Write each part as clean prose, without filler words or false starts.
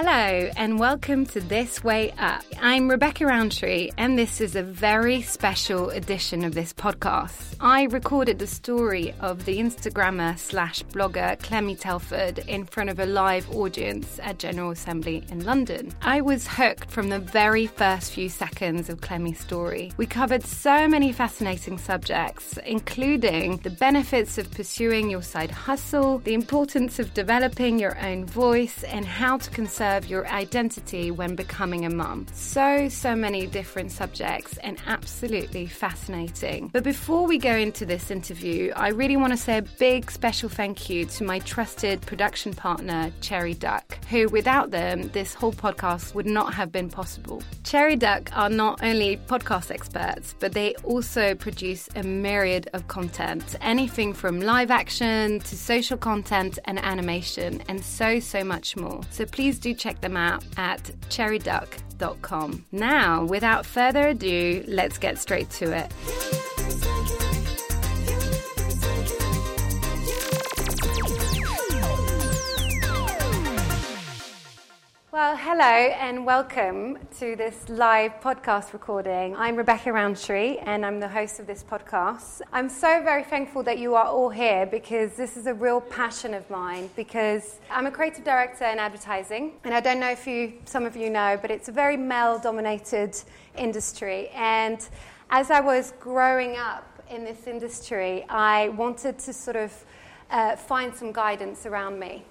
Hello and welcome to This Way Up. I'm Rebecca Rowntree and this is a very special edition of this podcast. I recorded the story of the Instagrammer/blogger Clemmie Telford in front of a live audience at General Assembly in London. I was hooked from the very first few seconds of Clemmie's story. We covered so many fascinating subjects, including the benefits of pursuing your side hustle, the importance of developing your own voice, and how to conserve your identity when becoming a mum. So many different subjects and absolutely fascinating. But before we go into this interview, I really want to say a big special thank you to my trusted production partner, Cherry Duck, who without them, this whole podcast would not have been possible. Cherry Duck are not only podcast experts, but they also produce a myriad of content, anything from live action to social content and animation, and so much more. So please do check them out at cherryduck.com. Now, without further ado, let's get straight to it. Well, hello and welcome to this live podcast recording. I'm Rebecca Rowntree and I'm the host of this podcast. I'm so very thankful that you are all here because this is a real passion of mine because I'm a creative director in advertising, and I don't know if some of you know, but it's a very male-dominated industry. And as I was growing up in this industry, I wanted to sort of find some guidance around me.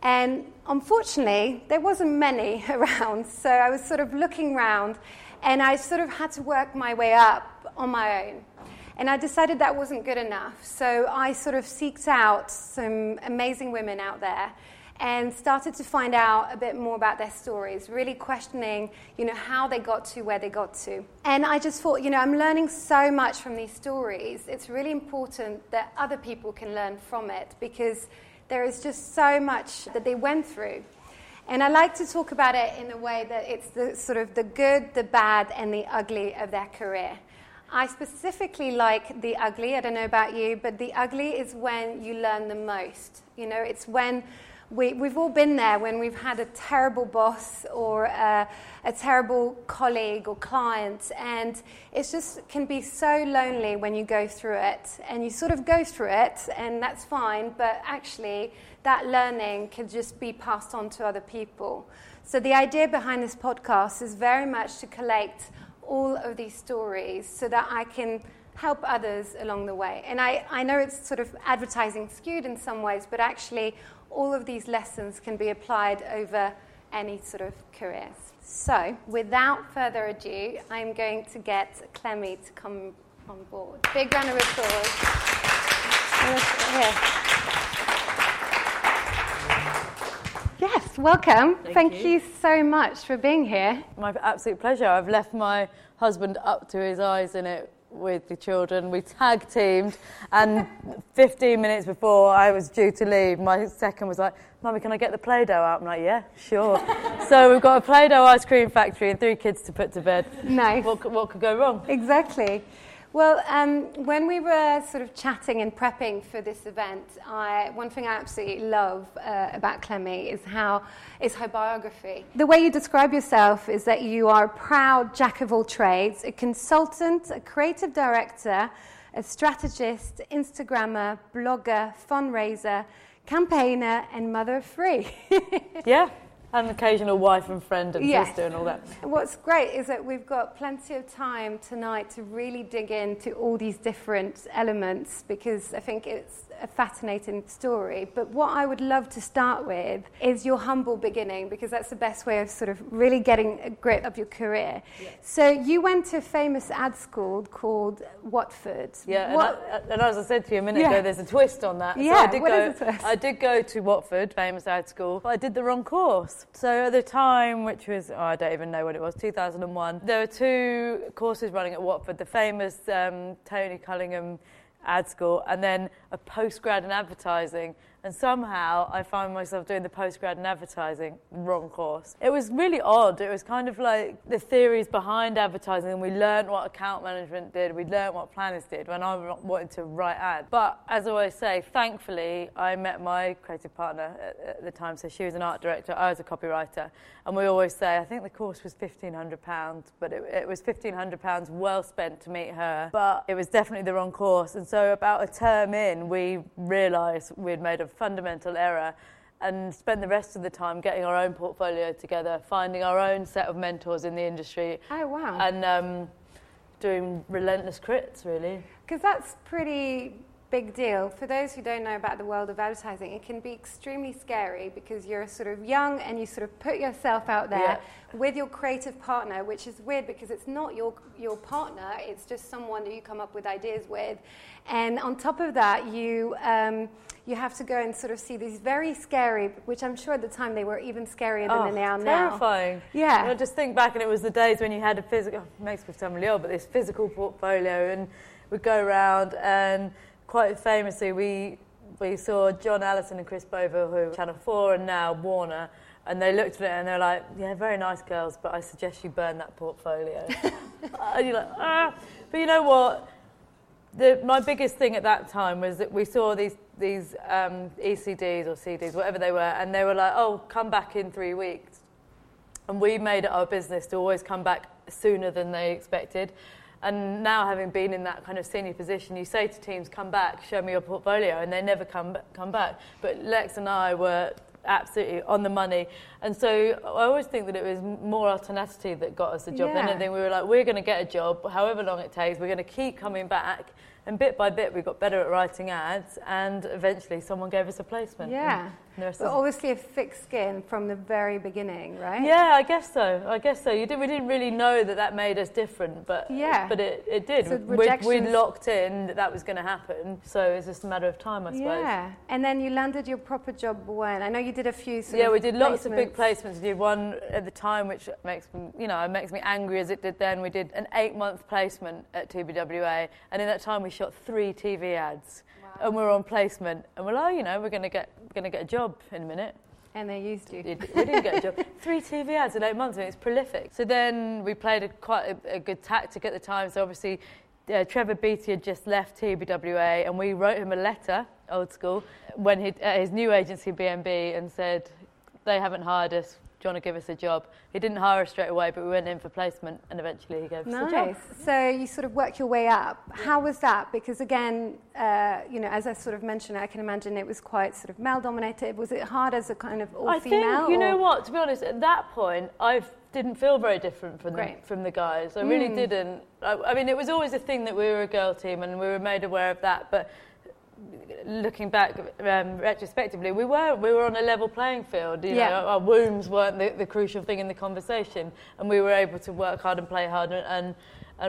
And unfortunately, there wasn't many around, so I was sort of looking around, and I sort of had to work my way up on my own. And I decided that wasn't good enough, so I sort of seeked out some amazing women out there and started to find out a bit more about their stories, really questioning, how they got to where they got to. And I just thought, I'm learning so much from these stories. It's really important that other people can learn from it because there is just so much that they went through. And I like to talk about it in a way that it's the sort of the good, the bad, and the ugly of their career. I specifically like the ugly. I don't know about you, but the ugly is when you learn the most. It's when we've all been there, when we've had a terrible boss or a terrible colleague or client, and it just can be so lonely when you go through it, and you sort of go through it and that's fine, but actually that learning can just be passed on to other people. So the idea behind this podcast is very much to collect all of these stories so that I can help others along the way. And I know it's sort of advertising skewed in some ways, but actually all of these lessons can be applied over any sort of careers. So, without further ado, I'm going to get Clemmie to come on board. Big round of applause. Yes, welcome. Thank you so much for being here. My absolute pleasure. I've left my husband up to his eyes in it with the children. We tag teamed, and 15 minutes before I was due to leave, my second was like, "Mummy, can I get the Play-Doh out?" I'm like, "Yeah, sure." So we've got a Play-Doh ice cream factory and three kids to put to bed. Nice. What could go wrong? Exactly. Well, when we were sort of chatting and prepping for this event, one thing I absolutely love about Clemmie is her biography. The way you describe yourself is that you are a proud jack of all trades, a consultant, a creative director, a strategist, Instagrammer, blogger, fundraiser, campaigner, and mother of three. Yeah. And an occasional wife and friend and sister and all that. What's great is that we've got plenty of time tonight to really dig into all these different elements because I think it's a fascinating story. But what I would love to start with is your humble beginning, because that's the best way of sort of really getting a grip of your career. Yeah. So you went to a famous ad school called Watford. Yeah, and as I said to you a minute ago, there's a twist on that. Yeah, so I did go to Watford, famous ad school, but I did the wrong course. So at the time, which was, I don't even know what it was, 2001, there were two courses running at Watford. The famous Tony Cullingham ad school, and then a postgrad in advertising. And somehow I found myself doing the postgrad in advertising, wrong course. It was really odd. It was kind of like the theories behind advertising, and we learned what account management did, we learned what planners did when I wanted to write ads. But as I always say, thankfully, I met my creative partner at the time, so she was an art director, I was a copywriter. And we always say, I think the course was £1,500, but it was £1,500 well spent to meet her. But it was definitely the wrong course. And so about a term in, we realised we'd made a fundamental error and spent the rest of the time getting our own portfolio together, finding our own set of mentors in the industry. Oh, wow. And doing relentless crits, really. Because that's pretty big deal. For those who don't know about the world of advertising, it can be extremely scary because you're sort of young and you sort of put yourself out there with your creative partner, which is weird because it's not your partner, it's just someone that you come up with ideas with. And on top of that, you have to go and sort of see these very scary, which I'm sure at the time they were even scarier than they are now. Terrifying. Yeah. And I just think back, and it was the days when you had a physical, it makes me sound really old, but this physical portfolio, and we'd go around and quite famously, we saw John Allison and Chris Bova, who Channel 4 and now Warner, and they looked at it and they're like, yeah, very nice girls, but I suggest you burn that portfolio. And you're like, ah. But you know what? My biggest thing at that time was that we saw these ECDs or CDs, whatever they were, and they were like, oh, come back in 3 weeks. And we made it our business to always come back sooner than they expected. And now, having been in that kind of senior position, you say to teams, come back, show me your portfolio, and they never come back. But Lex and I were absolutely on the money. And so I always think that it was more our tenacity that got us the job than anything. We were like, we're going to get a job, however long it takes, we're going to keep coming back. And bit by bit, we got better at writing ads, and eventually someone gave us a placement. Yeah. But obviously a thick skin from the very beginning, right? Yeah, I guess so. We didn't really know that made us different, but it did. So we locked in that was going to happen, so it's just a matter of time, I suppose. Yeah, and then you landed your proper job when? I know you did a few we did lots of big placements. We did one at the time, which makes me angry as it did then. We did an 8-month placement at TBWA, and in that time we shot 3 TV ads. Wow. And we were on placement, and we're like, we're going to get a job in a minute. And they used you. We didn't get a job. 3 TV ads in 8 months, and it's prolific. So then we played quite a good tactic at the time. So obviously, Trevor Beattie had just left TBWA, and we wrote him a letter, old school, when his new agency, BNB, and said, they haven't hired us. Do you want to give us a job? He didn't hire us straight away, but we went in for placement, and eventually he gave us a job. So you sort of worked your way up. Yeah. How was that? Because again, as I sort of mentioned, I can imagine it was quite sort of male-dominated. Was it hard as a kind of all-female? I think, to be honest, at that point, I didn't feel very different from the guys. I really didn't. I mean, it was always a thing that we were a girl team, and we were made aware of that, but looking back retrospectively, we were on a level playing field. Our wombs weren't the crucial thing in the conversation, and we were able to work hard and play hard and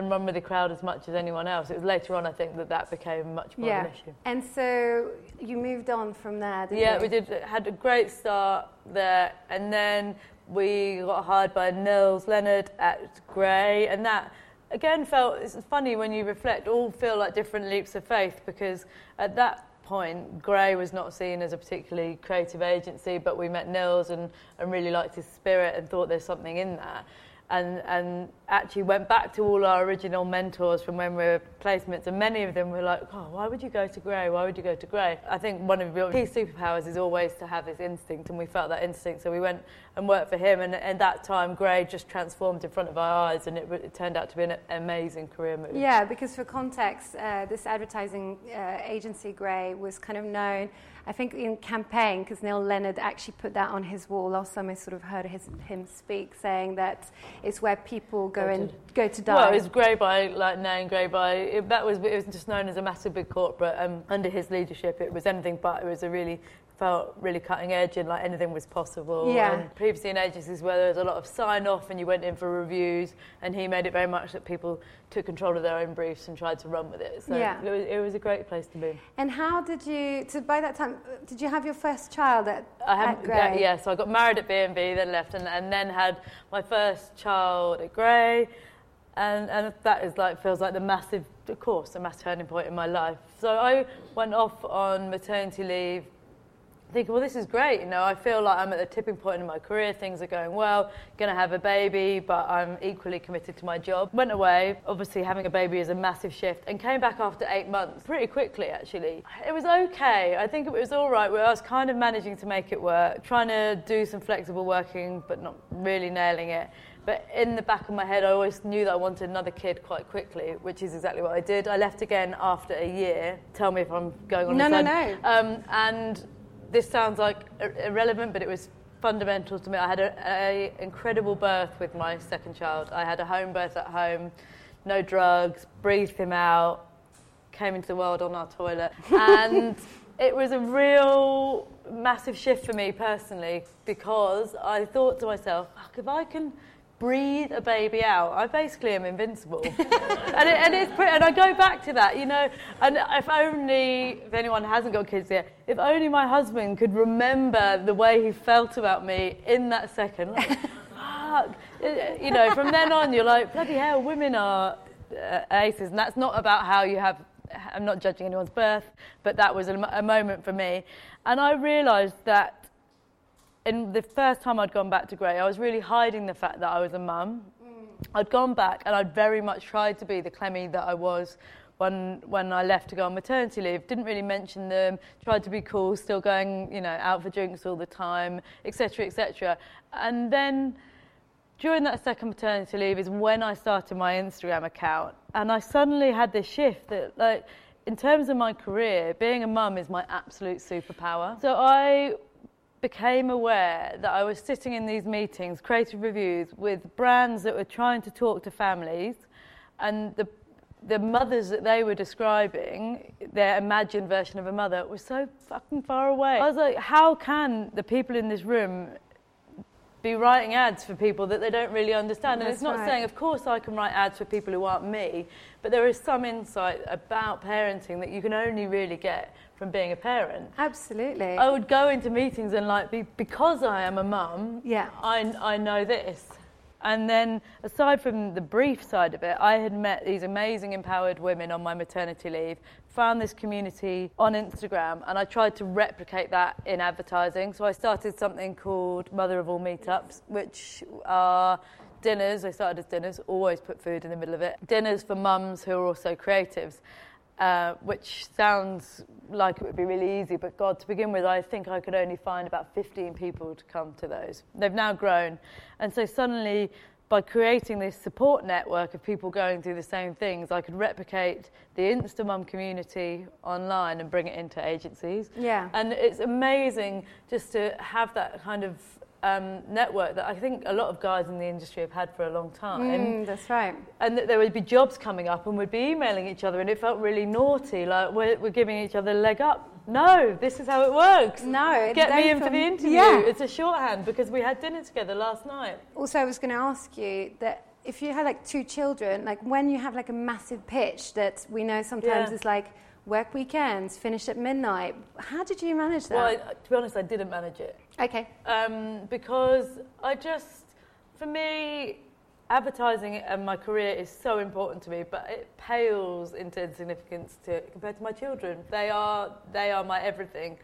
run with the crowd as much as anyone else. It was later on, I think, that became much more of an issue. And so you moved on from there, didn't you? Yeah, we had a great start there, and then we got hired by Nils Leonard at Grey, and that, again, it's funny when you reflect, all feel like different leaps of faith, because at that point, Grey was not seen as a particularly creative agency, but we met Nils and really liked his spirit and thought there's something in that. And actually went back to all our original mentors from when we were placements, and many of them were like, oh, why would you go to Grey? Why would you go to Grey? I think one of your key superpowers is always to have this instinct, and we felt that instinct, so we went and worked for him, and at that time, Grey just transformed in front of our eyes, and it turned out to be an amazing career move. Yeah, because for context, this advertising agency, Grey, was kind of known, I think, in campaign, because Neil Leonard actually put that on his wall. Last time I sort of heard him speak, saying that it's where people go to die. Well, it was Grey by, like, name, Grey by... It was just known as a massive big corporate. Under his leadership, it was anything but. It was really cutting edge, and like anything was possible. Yeah. And previously in agencies where there was a lot of sign-off and you went in for reviews, and he made it very much that people took control of their own briefs and tried to run with it. So it was a great place to be. And how did you? So by that time, did you have your first child at Grey? Yeah. So I got married at BNB, then left, and then had my first child at Grey. And that is like feels like the massive, of course, a massive turning point in my life. So I went off on maternity leave, thinking, well, this is great. You know, I feel like I'm at the tipping point in my career. Things are going well. Going to have a baby, but I'm equally committed to my job. Went away. Obviously, having a baby is a massive shift. And came back after 8 months, pretty quickly, actually. It was okay. I think it was all right. I was kind of managing to make it work, trying to do some flexible working, but not really nailing it. But in the back of my head, I always knew that I wanted another kid quite quickly, which is exactly what I did. I left again after a year. Tell me if I'm going on. And this sounds like irrelevant, but it was fundamental to me. I had an incredible birth with my second child. I had a home birth at home, no drugs, breathed him out, came into the world on our toilet. And it was a real massive shift for me personally, because I thought to myself, fuck, if I can breathe a baby out, I basically am invincible. and I go back to that, you know. And if anyone hasn't got kids yet, if only my husband could remember the way he felt about me in that second, like, fuck, you know. From then on, you're like, bloody hell, women are aces. And that's not about how you have. I'm not judging anyone's birth, but that was a moment for me, and I realised that. And the first time I'd gone back to Grey, I was really hiding the fact that I was a mum. I'd gone back and I'd very much tried to be the Clemmie that I was when I left to go on maternity leave. Didn't really mention them, tried to be cool, still going, you know, out for drinks all the time, etc., etc. And then during that second maternity leave is when I started my Instagram account, and I suddenly had this shift that, like, in terms of my career, being a mum is my absolute superpower. So I became aware that I was sitting in these meetings, creative reviews, with brands that were trying to talk to families, and the mothers that they were describing, their imagined version of a mother, was so fucking far away. I was like, how can the people in this room be writing ads for people that they don't really understand? And it's not saying, of course I can write ads for people who aren't me, but there is some insight about parenting that you can only really get from being a parent. Absolutely. I would go into meetings and because I am a mum, I know this. And then, aside from the brief side of it, I had met these amazing empowered women on my maternity leave, found this community on Instagram, and I tried to replicate that in advertising. So I started something called Mother of All Meetups, which are dinners. They started as dinners, always put food in the middle of it. Dinners for mums who are also creatives. Which sounds like it would be really easy, but God, to begin with, I think I could only find about 15 people to come to those. They've now grown. And so suddenly, by creating this support network of people going through the same things, I could replicate the Instamum community online and bring it into agencies. Yeah. And it's amazing just to have that kind of network that I think a lot of guys in the industry have had for a long time. That's right. And that there would be jobs coming up and we'd be emailing each other, and it felt really naughty, like we're giving each other a leg up. No, this is how it works. No. Get me in for the interview. Yeah. It's a shorthand because we had dinner together last night. Also, I was going to ask you that if you had like two children, like when you have like a massive pitch that we know sometimes is like, work weekends, finish at midnight. How did you manage that? Well, to be honest, I didn't manage it. Okay. Because for me, advertising and my career is so important to me, but it pales into insignificance compared to my children. They are my everything.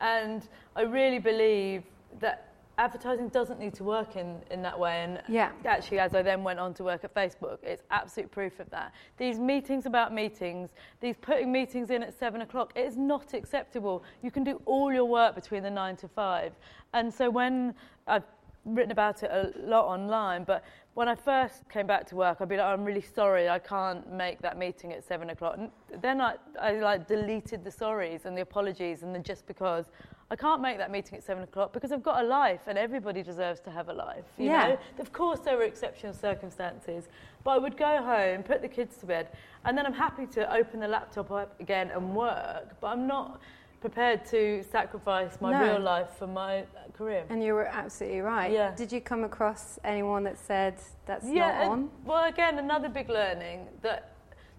And I really believe that advertising doesn't need to work in that way, and actually, as I then went on to work at Facebook, it's absolute proof of that. These meetings about meetings, these putting meetings in at 7 o'clock, it is not acceptable. You can do all your work between the 9 to 5. And so when I've written about it a lot online, but when I first came back to work, I'd be like, I'm really sorry, I can't make that meeting at 7 o'clock. And then I like deleted the sorries and the apologies and the just because. I can't make that meeting at 7 o'clock because I've got a life, and everybody deserves to have a life. You know? Of course there were exceptional circumstances, but I would go home, put the kids to bed, and then I'm happy to open the laptop up again and work, but I'm not prepared to sacrifice my real life for my career. And you were absolutely right. Yeah. Did you come across anyone that said that's not on? Well, again, another big learning that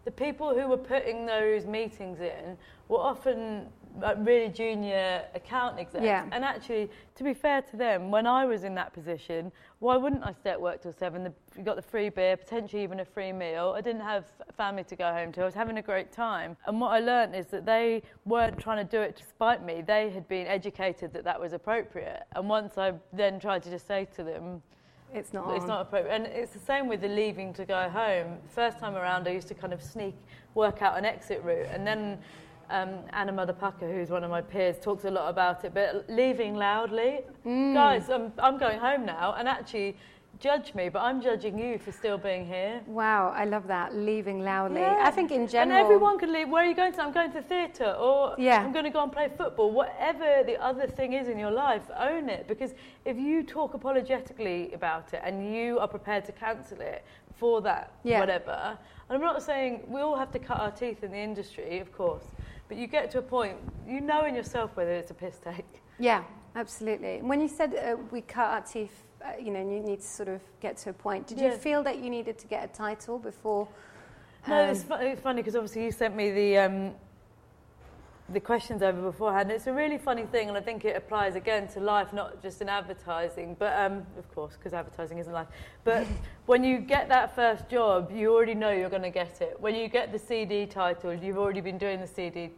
the people who were putting those meetings in were often really junior account execs. Yeah. And actually, to be fair to them, when I was in that position, why wouldn't I stay at work till 7? You got the free beer, potentially even a free meal. I didn't have family to go home to. I was having a great time. And what I learned is that they weren't trying to do it to spite me. They had been educated that that was appropriate. And once I then tried to just say to them, It's not appropriate. And it's the same with the leaving to go home. First time around, I used to kind of work out an exit route. And then Anna Motherpucker, who's one of my peers, talks a lot about it, but leaving loudly. Mm. Guys, I'm going home now, and actually judge me, but I'm judging you for still being here. Wow, I love that, leaving loudly. Yeah. I think in general... And everyone could leave. Where are you going to? I'm going to the theatre, or yeah. I'm going to go and play football. Whatever the other thing is in your life, own it, because if you talk apologetically about it and you are prepared to cancel it for that, yeah. whatever... And I'm not saying we all have to cut our teeth in the industry, of course, but you get to a point, you know in yourself whether it's a piss take. Yeah, absolutely. When you said we cut our teeth, and you need to sort of get to a point, did you feel that you needed to get a title before? No, it's funny because obviously you sent me the questions over beforehand. It's a really funny thing, and I think it applies again to life, not just in advertising, but of course, because advertising isn't life. But when you get that first job, you already know you're going to get it. When you get the CD title, you've already been doing the CD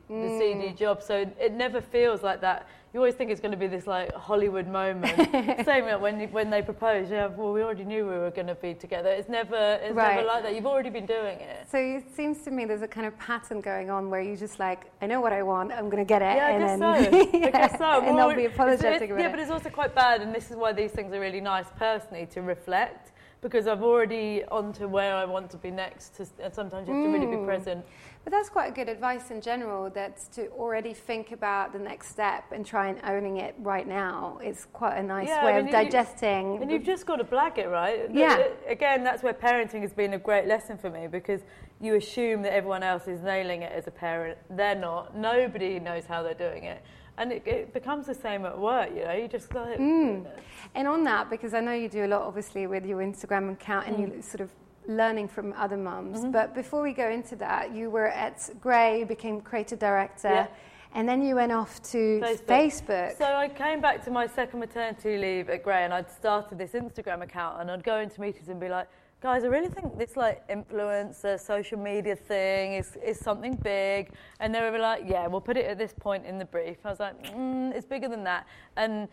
job, so it never feels like that. You always think it's going to be this like Hollywood moment. Same like when they propose, we already knew we were going to be together. It's never like that. You've already been doing it. So it seems to me there's a kind of pattern going on where you just like, I know what I want, I'm going to get it. Yeah, I guess so. yeah, I guess so. And they'll be apologetic about it. Yeah, but it's also quite bad, and this is why these things are really nice personally to reflect, because I've already on to where I want to be next, and sometimes you have to really be present. But that's quite good advice in general, that's to already think about the next step and try and owning it right now. It's quite a nice way of digesting. And you've just got to blag it, right? Yeah. Again, that's where parenting has been a great lesson for me, because you assume that everyone else is nailing it as a parent. They're not. Nobody knows how they're doing it. And it becomes the same at work, you just like... Mm. And on that, because I know you do a lot, obviously, with your Instagram account and you sort of learning from other mums, but before we go into that, you were at Grey, became creative director, and then you went off to Facebook. So I came back to my second maternity leave at Grey, and I'd started this Instagram account, and I'd go into meetings and be like, guys, I really think this like influencer social media thing is something big, and they were like, yeah, we'll put it at this point in the brief. I was like, it's bigger than that, and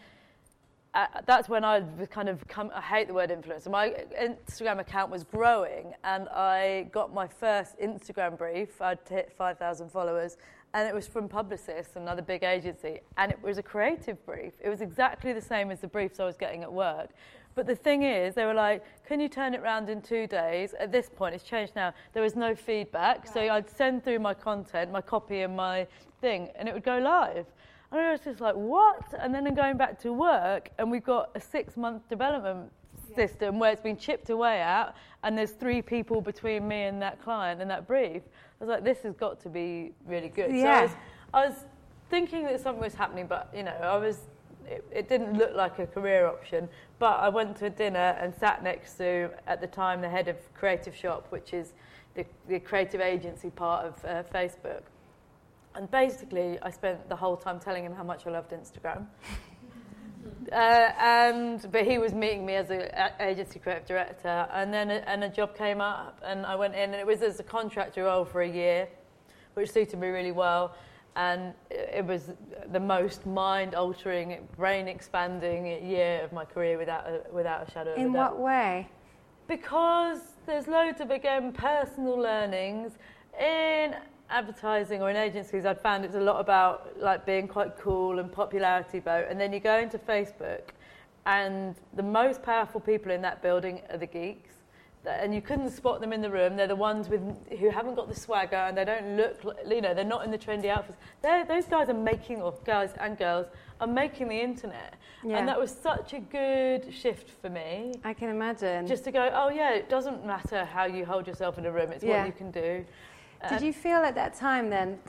that's when I was kind of I hate the word influencer. My Instagram account was growing, and I got my first Instagram brief. I'd hit 5,000 followers, and it was from Publicis, another big agency, and it was a creative brief. It was exactly the same as the briefs I was getting at work. But the thing is, they were like, can you turn it round in 2 days? At this point, it's changed now. There was no feedback. Right. So I'd send through my content, my copy and my thing, and it would go live. And I was just like, what? And then I'm going back to work, and we've got a 6-month development system where it's been chipped away at, and there's 3 people between me and that client and that brief. I was like, this has got to be really good. Yeah. So I was thinking that something was happening, but, it didn't look like a career option, but I went to a dinner and sat next to, at the time, the head of Creative Shop, which is the creative agency part of Facebook. And basically, I spent the whole time telling him how much I loved Instagram. But he was meeting me as an agency creative director, and then a job came up, and I went in, and it was as a contractor role for a year, which suited me really well. And it was the most mind-altering, brain-expanding year of my career without a shadow of a doubt. In what way? Because there's loads of, again, personal learnings. In advertising or in agencies, I'd found it's a lot about like being quite cool and popularity vote. And then you go into Facebook, and the most powerful people in that building are the geeks. And you couldn't spot them in the room. They're the ones who haven't got the swagger, and they don't look, they're not in the trendy outfits. Those guys are making, or guys and girls, are making the internet. Yeah. And that was such a good shift for me. I can imagine. Just to go, it doesn't matter how you hold yourself in a room, it's what you can do. Did you feel at that time then,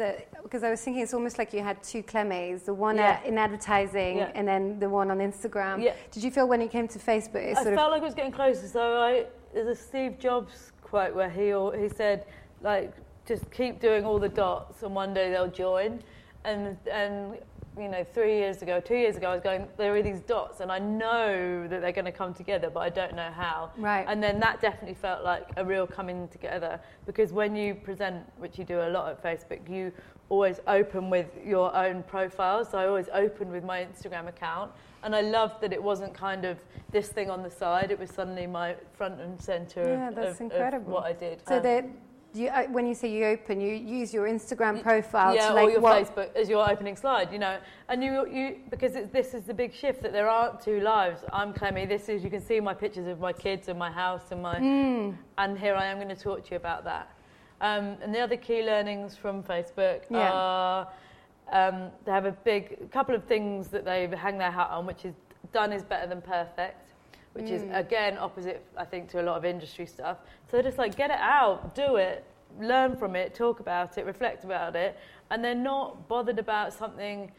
because I was thinking it's almost like you had 2 Clemmies, the one in advertising and then the one on Instagram. Yeah. Did you feel when you came to Facebook? I felt like I was getting closer, so there's a Steve Jobs quote where he said, like, just keep doing all the dots and one day they'll join. And you know, 2 years ago, I was going, there are these dots, and I know that they're going to come together, but I don't know how. Right. And then that definitely felt like a real coming together, because when you present, which you do a lot at Facebook, you always open with your own profile. So I always opened with my Instagram account, and I loved that it wasn't kind of this thing on the side. It was suddenly my front and centre of what I did. So when you say you open, you use your Instagram profile to like or your Facebook as your opening slide, you know. And you because this is the big shift, that there aren't two lives. I'm Clemmie. This is, you can see my pictures of my kids and my house and my, and here I am going to talk to you about that. And the other key learnings from Facebook are they have a couple of things that they hang their hat on, which is done is better than perfect, which is, again, opposite, I think, to a lot of industry stuff. So just, like, get it out, do it, learn from it, talk about it, reflect about it, and they're not bothered about something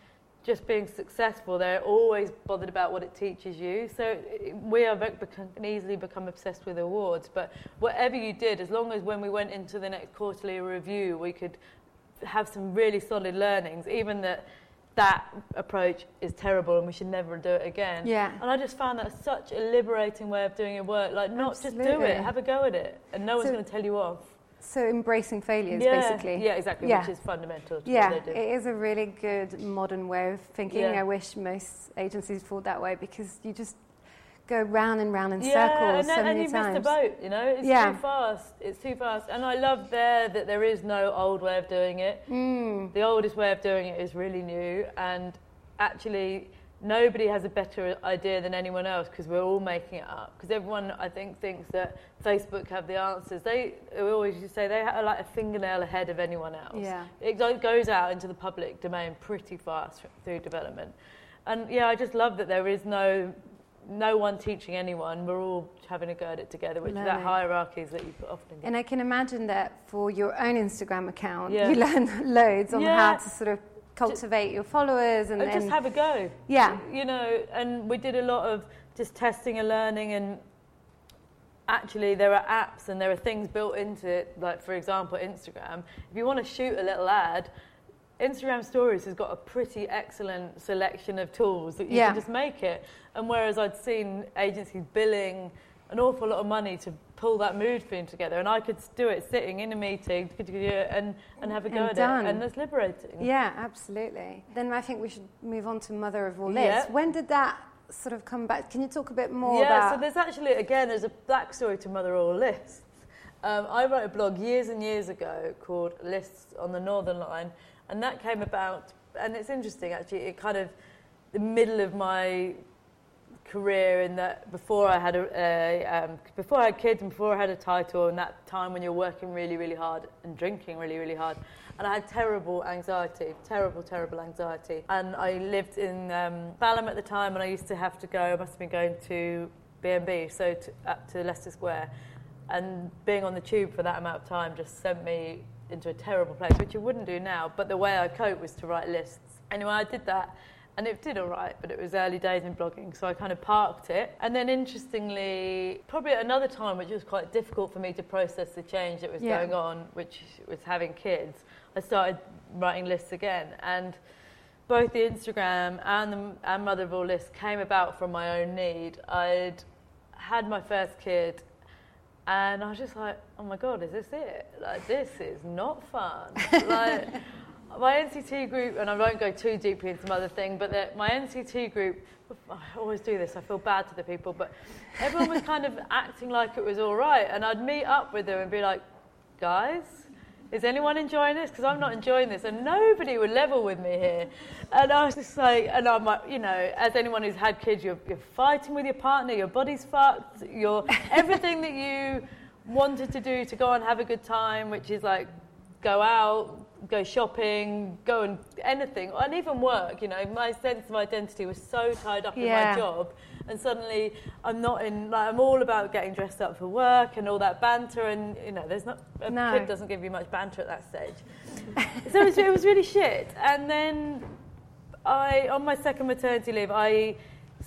just being successful. They're always bothered about what it teaches you. So can easily become obsessed with awards, but whatever you did, as long as when we went into the next quarterly review, we could have some really solid learnings, even that approach is terrible and we should never do it again. Yeah. And I just found that such a liberating way of doing your work. Like, not just do it, have a go at it. And no one's going to tell you off. So embracing failures, basically. Yeah, exactly, which is fundamental to what they do. It is a really good modern way of thinking. Yeah. I wish most agencies thought that way, because you just go round and round in circles so many times. Yeah, and you miss the boat, you know. It's too fast. It's too fast. And I love that there is no old way of doing it. The oldest way of doing it is really new. And actually, nobody has a better idea than anyone else, because we're all making it up. Because everyone, I think, thinks that Facebook have the answers. We always used to say they are like a fingernail ahead of anyone else. Yeah. It goes out into the public domain pretty fast through development. And, I just love that there is no one teaching anyone. We're all having a go at it together, which is that hierarchies that you put often get. And I can imagine that for your own Instagram account, you learn loads on how to sort of cultivate your followers. And just have a go. Yeah. You know, and we did a lot of just testing and learning, and actually there are apps and there are things built into it, like, for example, Instagram. If you want to shoot a little ad, Instagram Stories has got a pretty excellent selection of tools that you can just make it. And whereas I'd seen agencies billing an awful lot of money to pull that mood theme together, and I could do it sitting in a meeting and have a go at it. And that's liberating. Yeah, absolutely. Then I think we should move on to Mother of All Lists. Yeah. When did that sort of come back? Can you talk a bit more about... Yeah, so there's actually, again, there's a backstory to Mother of All Lists. I wrote a blog years and years ago called Lists on the Northern Line, and that came about, and it's interesting actually, it kind of the middle of my career, in that before I had before I had kids and before I had a title, and that time when you're working really, really hard and drinking really, really hard, and I had terrible anxiety, and I lived in Balham at the time, and I used to have to go, I must have been going to BNB, so up to Leicester Square, and being on the tube for that amount of time just sent me into a terrible place, which you wouldn't do now, but the way I cope was to write lists. Anyway, I did that, and it did all right, but it was early days in blogging, so I kind of parked it. And then interestingly, probably at another time, which was quite difficult for me to process the change that was going on, which was having kids, I started writing lists again. And both the Instagram and Mother of All Lists came about from my own need. I'd had my first kid, and I was just like, oh my God, is this it? Like, this is not fun. Like, my NCT group, and I won't go too deeply into my other thing, but my NCT group, I always do this, I feel bad to the people, but everyone was kind of acting like it was all right. And I'd meet up with them and be like, guys, is anyone enjoying this? Because I'm not enjoying this. And nobody would level with me here. And I was just like, and I'm like, you know, as anyone who's had kids, you're fighting with your partner, your body's fucked, everything that you wanted to do to go and have a good time, which is like go out, go shopping, go and anything, and even work, you know. My sense of identity was so tied up in my job, and suddenly I'm not in, like, I'm all about getting dressed up for work and all that banter, and, you know, there's not, kid doesn't give you much banter at that stage. So it was really shit. And then on my second maternity leave, I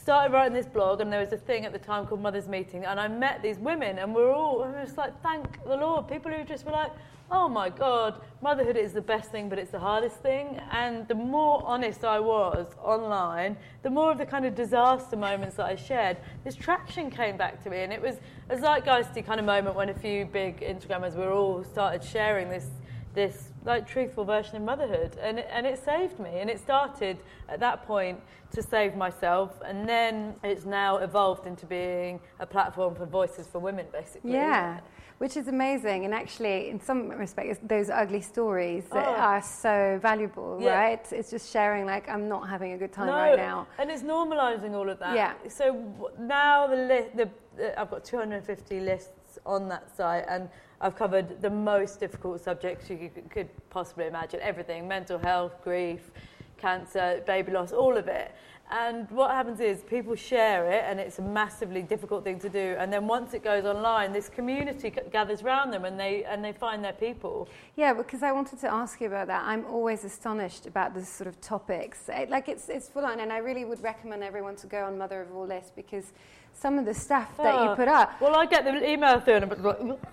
started writing this blog, and there was a thing at the time called Mother's Meeting, and I met these women, and we were just like, thank the Lord, people who just were like, oh my God, motherhood is the best thing, but it's the hardest thing. And the more honest I was online, the more of the kind of disaster moments that I shared, this traction came back to me, and it was a zeitgeisty kind of moment when a few big Instagrammers were all started sharing this like truthful version of motherhood, and it saved me, and it started at that point to save myself, and then it's now evolved into being a platform for voices for women, basically. Yeah, which is amazing, and actually in some respects those ugly stories that are so valuable, yeah. Right? It's just sharing like, I'm not having a good time right now. And it's normalising all of that. Yeah. So now I've got 250 lists on that site, and I've covered the most difficult subjects you could possibly imagine. Everything, mental health, grief, cancer, baby loss, all of it. And what happens is people share it, and it's a massively difficult thing to do. And then once it goes online, this community gathers around them, and they find their people. Yeah, because I wanted to ask you about that. I'm always astonished about this sort of topics. It's full on, and I really would recommend everyone to go on Mother of All Lists, because some of the stuff that you put up. Well, I get the email through, and I'm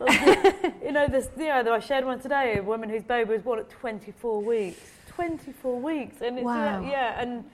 like, I shared one today, a woman whose baby was born at 24 weeks. 24 weeks, and it's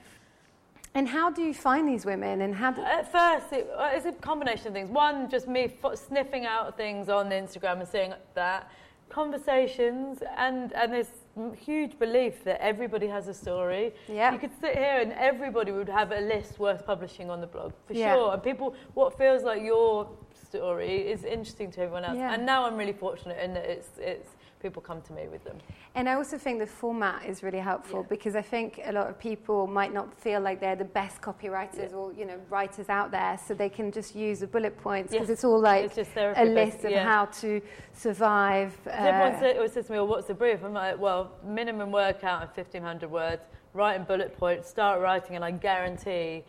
And how do you find these women? And how? At first, it's a combination of things. One, just me sniffing out things on Instagram and seeing that. Conversations, and this huge belief that everybody has a story. Yeah. You could sit here and everybody would have a list worth publishing on the blog, for sure. And people, what feels like your story is interesting to everyone else. Yeah. And now I'm really fortunate in that it's people come to me with them. And I also think the format is really helpful, because I think a lot of people might not feel like they're the best copywriters or writers out there, so they can just use the bullet points, because it's all like it's just a list of how to survive. Everyone always says to me, well, what's the brief? I'm like, well, minimum word count of 1,500 words, write in bullet points, start writing, and I guarantee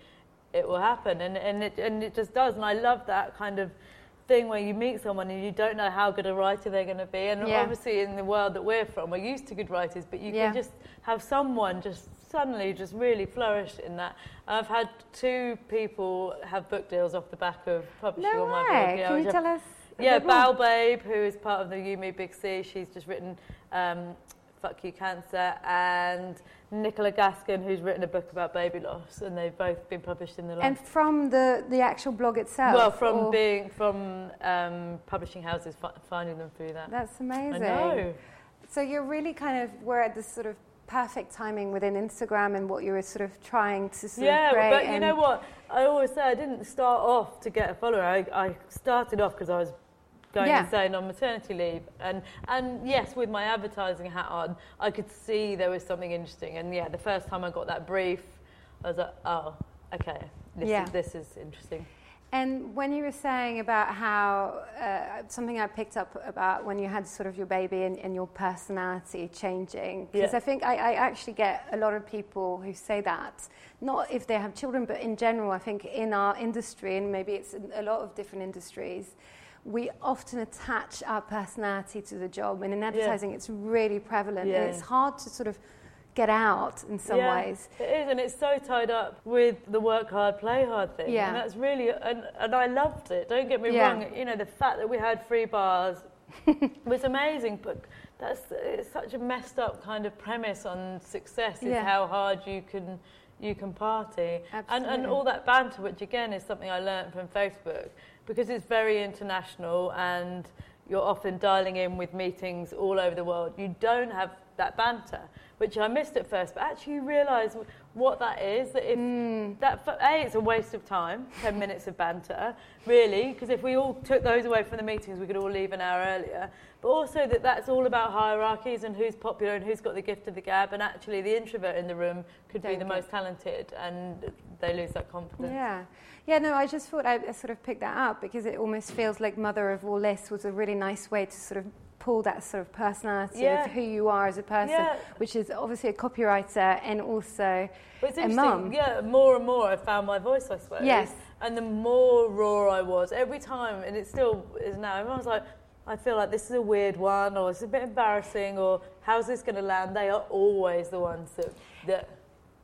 it will happen. And it just does, and I love that kind of thing where you meet someone and you don't know how good a writer they're going to be, and obviously in the world that we're from, we're used to good writers, but you can just have someone just suddenly just really flourish in that. I've had two people have book deals off the back of publishing on my blog. Yeah, can you tell us? Yeah, Baobabe, who is part of the You Me Big C, she's just written Fuck You Cancer, and Nicola Gaskin, who's written a book about baby loss, and they've both been published in the line. And from the actual blog itself? Well, from publishing houses, finding them through that. That's amazing. I know. So you're really kind of, we're at this sort of perfect timing within Instagram and what you were sort of trying to sort of create. Yeah, but you know what? I always say I didn't start off to get a follower. I started off because I was going insane on maternity leave, and yes, with my advertising hat on, I could see there was something interesting, and the first time I got that brief, I was like, oh, okay, this is interesting. And when you were saying about how, something I picked up about when you had sort of your baby and your personality changing, because I think I actually get a lot of people who say that, not if they have children, but in general, I think in our industry, and maybe it's in a lot of different industries, we often attach our personality to the job, and in advertising it's really prevalent, and it's hard to sort of get out in some ways. It is, and it's so tied up with the work hard, play hard thing, and that's really, and I loved it, don't get me wrong, the fact that we had free bars was amazing, but it's such a messed up kind of premise on success, is how hard you can party. And all that banter, which again is something I learned from Facebook, because it's very international and you're often dialing in with meetings all over the world, you don't have that banter, which I missed at first, but actually you realise what that is, that if it's a waste of time, 10 minutes of banter, really, because if we all took those away from the meetings, we could all leave an hour earlier, but also that's all about hierarchies and who's popular and who's got the gift of the gab, and actually the introvert in the room could be the most talented, and they lose that confidence. I just thought I sort of picked that up, because it almost feels like Mother of All Lists was a really nice way to sort of pull that sort of personality of who you are as a person, which is obviously a copywriter and also a mum. Yeah, more and more I found my voice, I suppose. Yes. And the more raw I was, every time, and it still is now, everyone's like, I feel like this is a weird one, or it's a bit embarrassing, or how's this going to land? They are always the ones that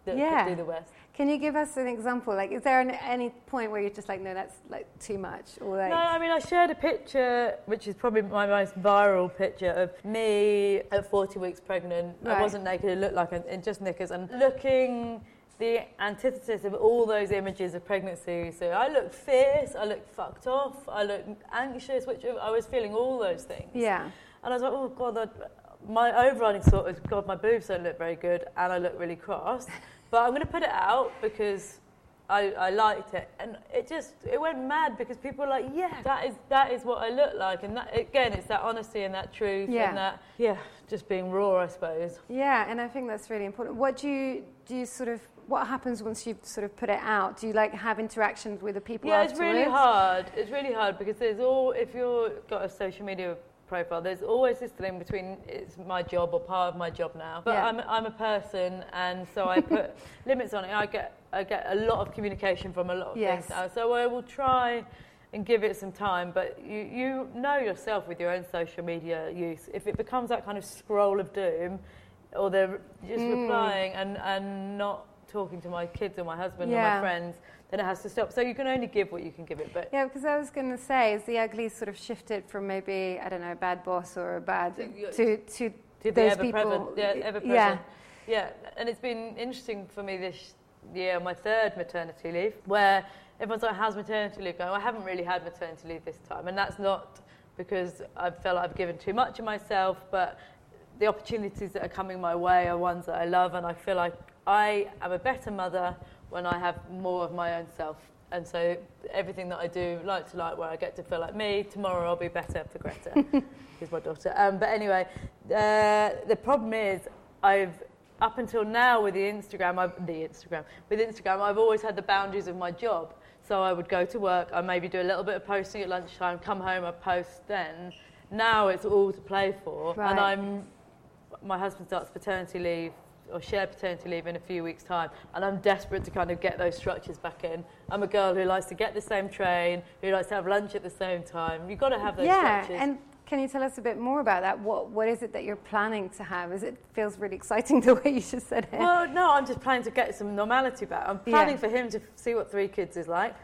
could do the best. Can you give us an example? Like, is there any point where you're just like, no, that's like too much? Or like... No, I mean, I shared a picture, which is probably my most viral picture, of me at 40 weeks pregnant. Right. I wasn't naked, it looked like in just knickers, and looking the antithesis of all those images of pregnancy. So I looked fierce, I looked fucked off, I looked anxious, which I was feeling all those things. Yeah. And I was like, oh, God, my overriding thought was, God, my boobs don't look very good, and I look really cross. But I'm going to put it out because I liked it. And it went mad because people were like, yeah, that is what I look like. And that, again, it's that honesty and that truth and that, just being raw, I suppose. Yeah, and I think that's really important. What do you sort of, what happens once you've sort of put it out? Do you like have interactions with the people afterwards? Yeah, it's really hard. It's really hard because if you've got a social media profile, there's always this thing between it's my job or part of my job now, but I'm a person, and so I put limits on it. I get a lot of communication from a lot of things now, so I will try and give it some time, but you know yourself with your own social media use, if it becomes that kind of scroll of doom, or they're just replying and not talking to my kids or my husband or my friends, then it has to stop. So you can only give what you can give it. But yeah, because I was going to say, is the ugly sort of shifted from maybe, I don't know, a bad boss or a bad to those people? Yeah, and it's been interesting for me this year, my third maternity leave, where everyone's like, how's maternity leave going? Well, I haven't really had maternity leave this time, and that's not because I felt like I've given too much of myself, but the opportunities that are coming my way are ones that I love, and I feel like I am a better mother when I have more of my own self. And so everything that I do, like to like, where I get to feel like me, tomorrow I'll be better for Greta, who's my daughter. But anyway, the problem is, up until now with Instagram, I've always had the boundaries of my job. So I would go to work, I maybe do a little bit of posting at lunchtime, come home, I post then. Now it's all to play for. Right. And my husband starts paternity leave, or shared paternity leave in a few weeks' time, and I'm desperate to kind of get those structures back in. I'm a girl who likes to get the same train, who likes to have lunch at the same time. You've got to have those structures. Yeah, and can you tell us a bit more about that? What is it that you're planning to have? It feels really exciting the way you just said it. Well, no, I'm just planning to get some normality back. I'm planning for him to see what 3 kids is like.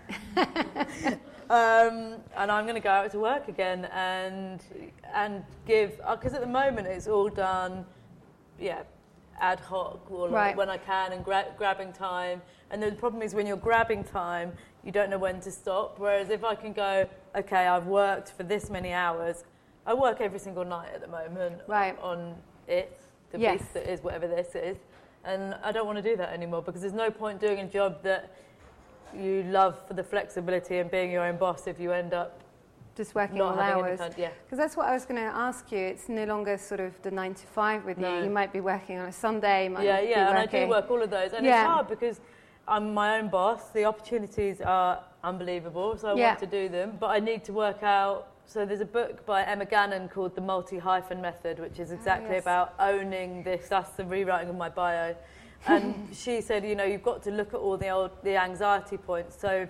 And I'm going to go out to work again and give... Because at the moment it's all done... ad hoc, or like when I can, and grabbing time. And the problem is, when you're grabbing time, you don't know when to stop. Whereas if I can go, okay, I've worked for this many hours, I work every single night at the moment on it, the beast that is, whatever this is. And I don't want to do that anymore, because there's no point doing a job that you love for the flexibility and being your own boss if you end up just working all hours. Because that's what I was going to ask you. It's no longer sort of the 9 to 5 with you. You might be working on a Sunday. You might be working. And I do work all of those. And it's hard because I'm my own boss. The opportunities are unbelievable, so I want to do them. But I need to work out. So there's a book by Emma Gannon called The Multi-Hyphen Method, which is exactly about owning this. That's the rewriting of my bio. And she said, you know, you've got to look at all the anxiety points. So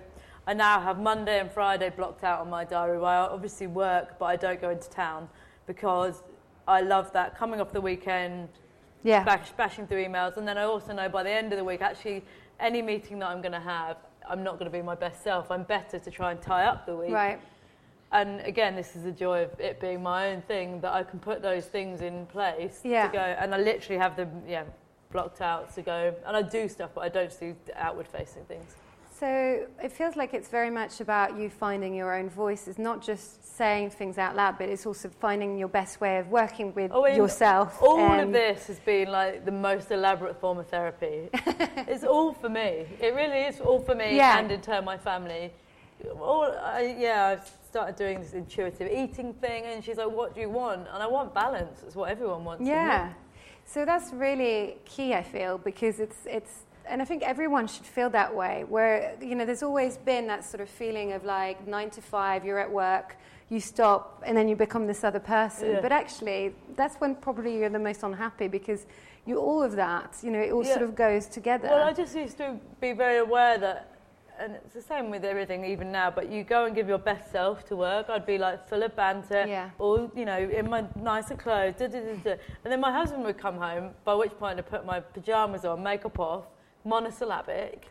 I now have Monday and Friday blocked out on my diary, where I obviously work, but I don't go into town, because I love that coming off the weekend, bashing through emails. And then I also know by the end of the week, actually, any meeting that I'm going to have, I'm not going to be my best self. I'm better to try and tie up the week. Right. And again, this is the joy of it being my own thing, that I can put those things in place to go. And I literally have them blocked out to go. And I do stuff, but I don't do outward-facing things. So it feels like it's very much about you finding your own voice. It's not just saying things out loud, but it's also finding your best way of working with yourself. All of this has been like the most elaborate form of therapy. It's all for me. It really is all for me and in turn my family. I've started doing this intuitive eating thing, and she's like, what do you want? And I want balance. It's what everyone wants. Yeah. So that's really key, I feel, because it's and I think everyone should feel that way, where, you know, there's always been that sort of feeling of like 9 to 5, you're at work, you stop, and then you become this other person. Yeah. But actually, that's when probably you're the most unhappy, because you all of that, you know, it all sort of goes together. Well, I just used to be very aware that, and it's the same with everything even now, but you go and give your best self to work. I'd be like full of banter, all, you know, in my nicer clothes, and then my husband would come home, by which point I put my pyjamas on, makeup off, monosyllabic,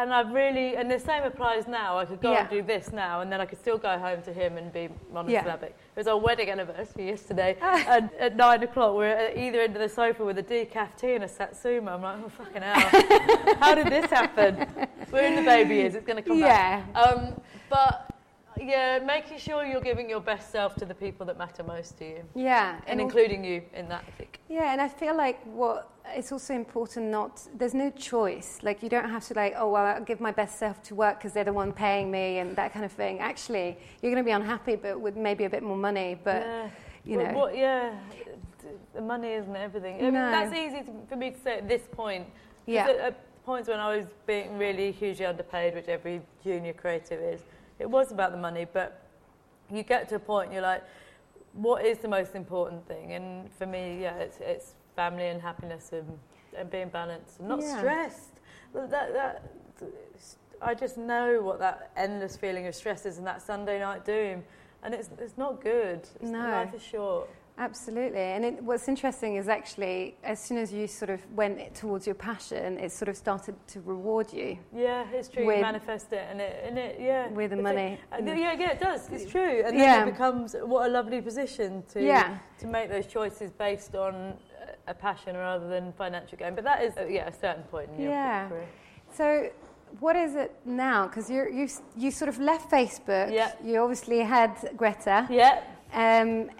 and I've really, and the same applies now. I could go and do this now, and then I could still go home to him and be monosyllabic. It was our wedding anniversary yesterday, and at 9 o'clock we were either end of the sofa with a decaf tea and a satsuma. I'm like, oh fucking hell, how did this happen? We're in the baby years; it's going to come back. But yeah, making sure you're giving your best self to the people that matter most to you. Yeah, and including you in that, I think. Yeah, and I feel like what it's also important, not there's no choice. Like you don't have to like, oh well, I'll give my best self to work because they're the one paying me and that kind of thing. Actually, you're going to be unhappy, but with maybe a bit more money. But you know, the money isn't everything. I mean, that's easy for me to say at this point. Yeah, at points when I was being really hugely underpaid, which every junior creative is. It was about the money, but you get to a point and you're like, what is the most important thing? And for me, it's family and happiness and being balanced and not stressed. That I just know what that endless feeling of stress is and that Sunday night doom, and it's not good. Life is short. Absolutely, and what's interesting is actually as soon as you sort of went towards your passion, it sort of started to reward you. Yeah, it's true. You manifest it, and it with the money. It does. It's true, and then it becomes what a lovely position to make those choices based on a passion rather than financial gain. But that is a certain point in your career. So. What is it now? Because you sort of left Facebook. Yeah. You obviously had Greta. Yeah. And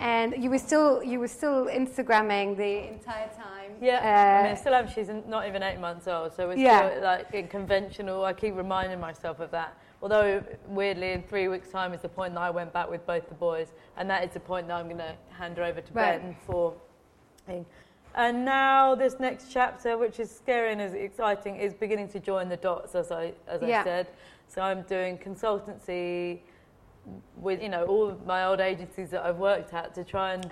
you were still Instagramming the entire time. Yeah. I mean, I still am. She's not even 8 months old, so we're still like in conventional. I keep reminding myself of that. Although weirdly, in 3 weeks' time is the point that I went back with both the boys, and that is the point that I'm going to hand her over to Ben for. And now this next chapter, which is scary and is exciting, is beginning to join the dots, as I said. So I'm doing consultancy with all of my old agencies that I've worked at to try and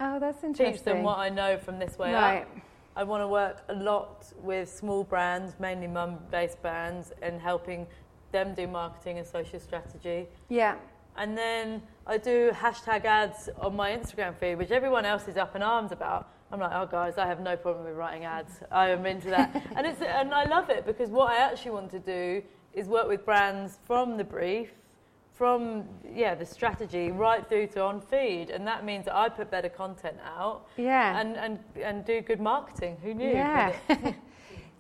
teach them what I know from This Way Up. I want to work a lot with small brands, mainly mum-based brands, and helping them do marketing and social strategy. Yeah. And then I do hashtag ads on my Instagram feed, which everyone else is up in arms about. I'm like, oh guys, I have no problem with writing ads. I am into that, and I love it because what I actually want to do is work with brands from the brief, from the strategy right through to on feed, and that means that I put better content out. Yeah. And do good marketing. Who knew? Yeah.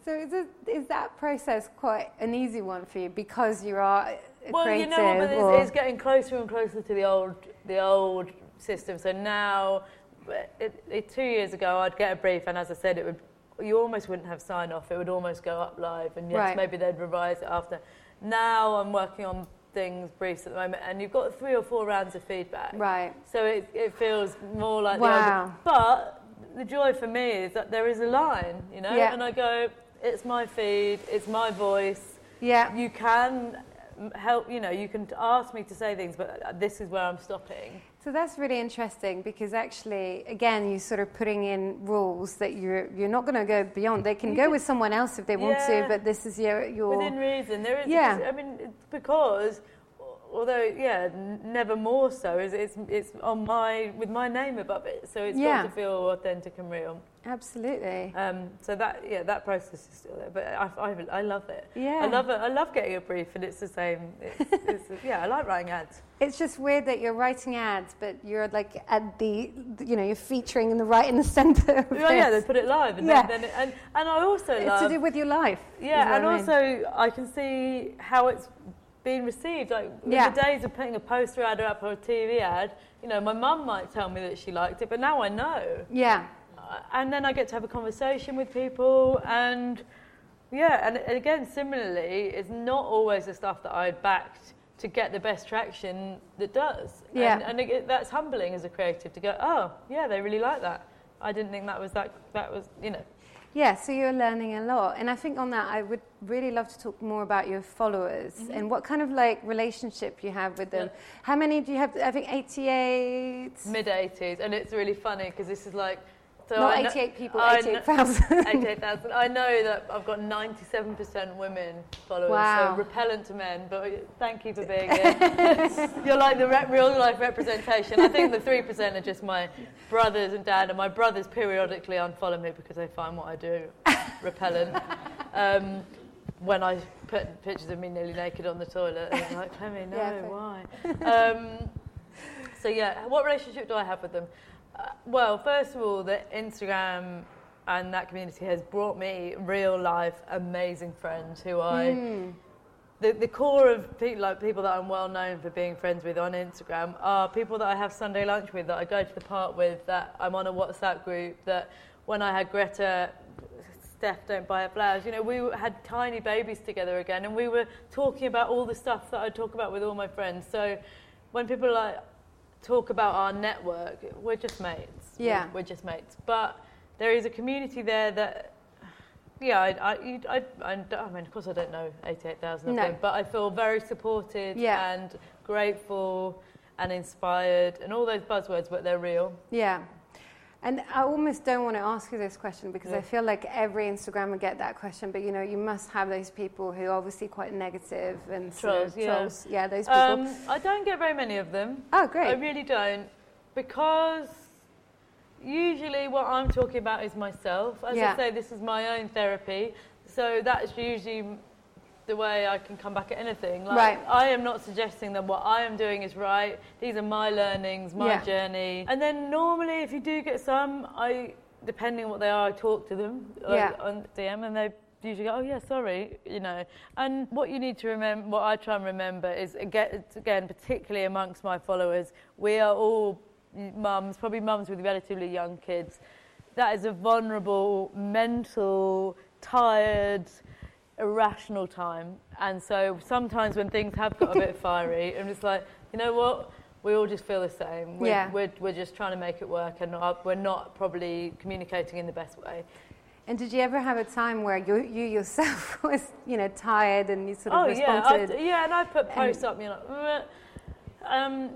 So is that process quite an easy one for you because you are creative? Well, it's getting closer and closer to the old system. So now. 2 years ago, I'd get a brief, and as I said, you almost wouldn't have sign off. It would almost go up live, and maybe they'd revise it after. Now I'm working on briefs at the moment, and you've got 3 or 4 rounds of feedback. Right. So it feels more like the old. But the joy for me is that there is a line, and I go, it's my feed, it's my voice. Yeah. You can help. You can ask me to say things, but this is where I'm stopping. So that's really interesting because actually, again, you're sort of putting in rules that you're not going to go beyond. They can go with someone else if they want to, but this is your within reason. There is, because although never more so is it's on with my name above it, so it's got to feel authentic and real. Absolutely. So that process is still there, but I love it. Yeah. I love it. I love getting a brief, and it's the same. I like writing ads. It's just weird that you're writing ads, but you're like at the, you're featuring in the centre of it. Yeah, they put it live, and then and I also love it's to do with your life. Yeah, and also I can see how it's been received. Like in the days of putting a poster ad up or a TV ad, my mum might tell me that she liked it, but now I know. Yeah. And then I get to have a conversation with people, and again, similarly, it's not always the stuff that I backed to get the best traction that does. Yeah. And that's humbling as a creative to go, oh, yeah, they really like that. I didn't think that was. Yeah, so you're learning a lot. And I think on that, I would really love to talk more about your followers and what kind of relationship you have with them. Yeah. How many do you have? I think 88? Mid-80s, and it's really funny because this is like, So not 88 people, 88,000. 88,000. I know that I've got 97% women followers, wow. So repellent to men, but thank you for being here. You're like the real-life representation. I think the 3% are just my brothers and dad, and my brothers periodically unfollow me because they find what I do repellent. When I put pictures of me nearly naked on the toilet, and they're like, Clemmie, no, yeah, why? So, yeah, what relationship do I have with them? Well, first of all, the Instagram and that community has brought me real-life amazing friends who I... The core of people that I'm well known for being friends with on Instagram are people that I have Sunday lunch with, that I go to the park with, that I'm on a WhatsApp group, that when I had Greta... Steph, don't buy her flowers. You know, we had tiny babies together again, and we were talking about all the stuff that I talk about with all my friends. So when people talk about our network, we're just mates. Yeah, we're just mates. But there is a community there that, yeah, I mean, of course, I don't know 88,000 of them, but I feel very supported and grateful and inspired, and all those buzzwords, but they're real. Yeah. And I almost don't want to ask you this question because I feel like every Instagrammer get that question, but you know, you must have those people who are obviously quite negative and trolls. Sort of trolls. Yeah, those people. I don't get very many of them. Oh, great. I really don't, because usually what I'm talking about is myself. As I say, this is my own therapy, so that's usually the way I can come back at anything. Like, I am not suggesting that what I am doing is right. These are my learnings, my journey. And then normally, if you do get some, depending on what they are, I talk to them on DM, and they usually go, oh yeah, sorry, you know. And what you need to remember, what I try and remember is, again, particularly amongst my followers, we are all mums, probably mums with relatively young kids. That is a vulnerable, mental, tired, irrational time, and so sometimes when things have got a bit fiery, I'm just like, you know what, we all just feel the same. We're just trying to make it work, and we're not probably communicating in the best way. And did you ever have a time where you yourself was, you know, tired and you sort of responded? And I put posts up, you know, but I'm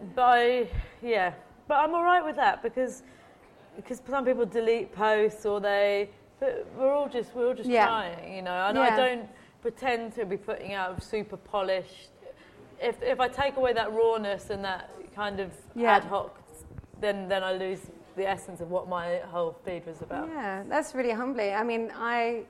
all right with that because some people delete posts or they. But we're all just trying, you know. And I don't pretend to be putting out super polished. If I take away that rawness and that kind of ad hoc, then I lose the essence of what my whole feed was about. Yeah, that's really humbling. I mean, I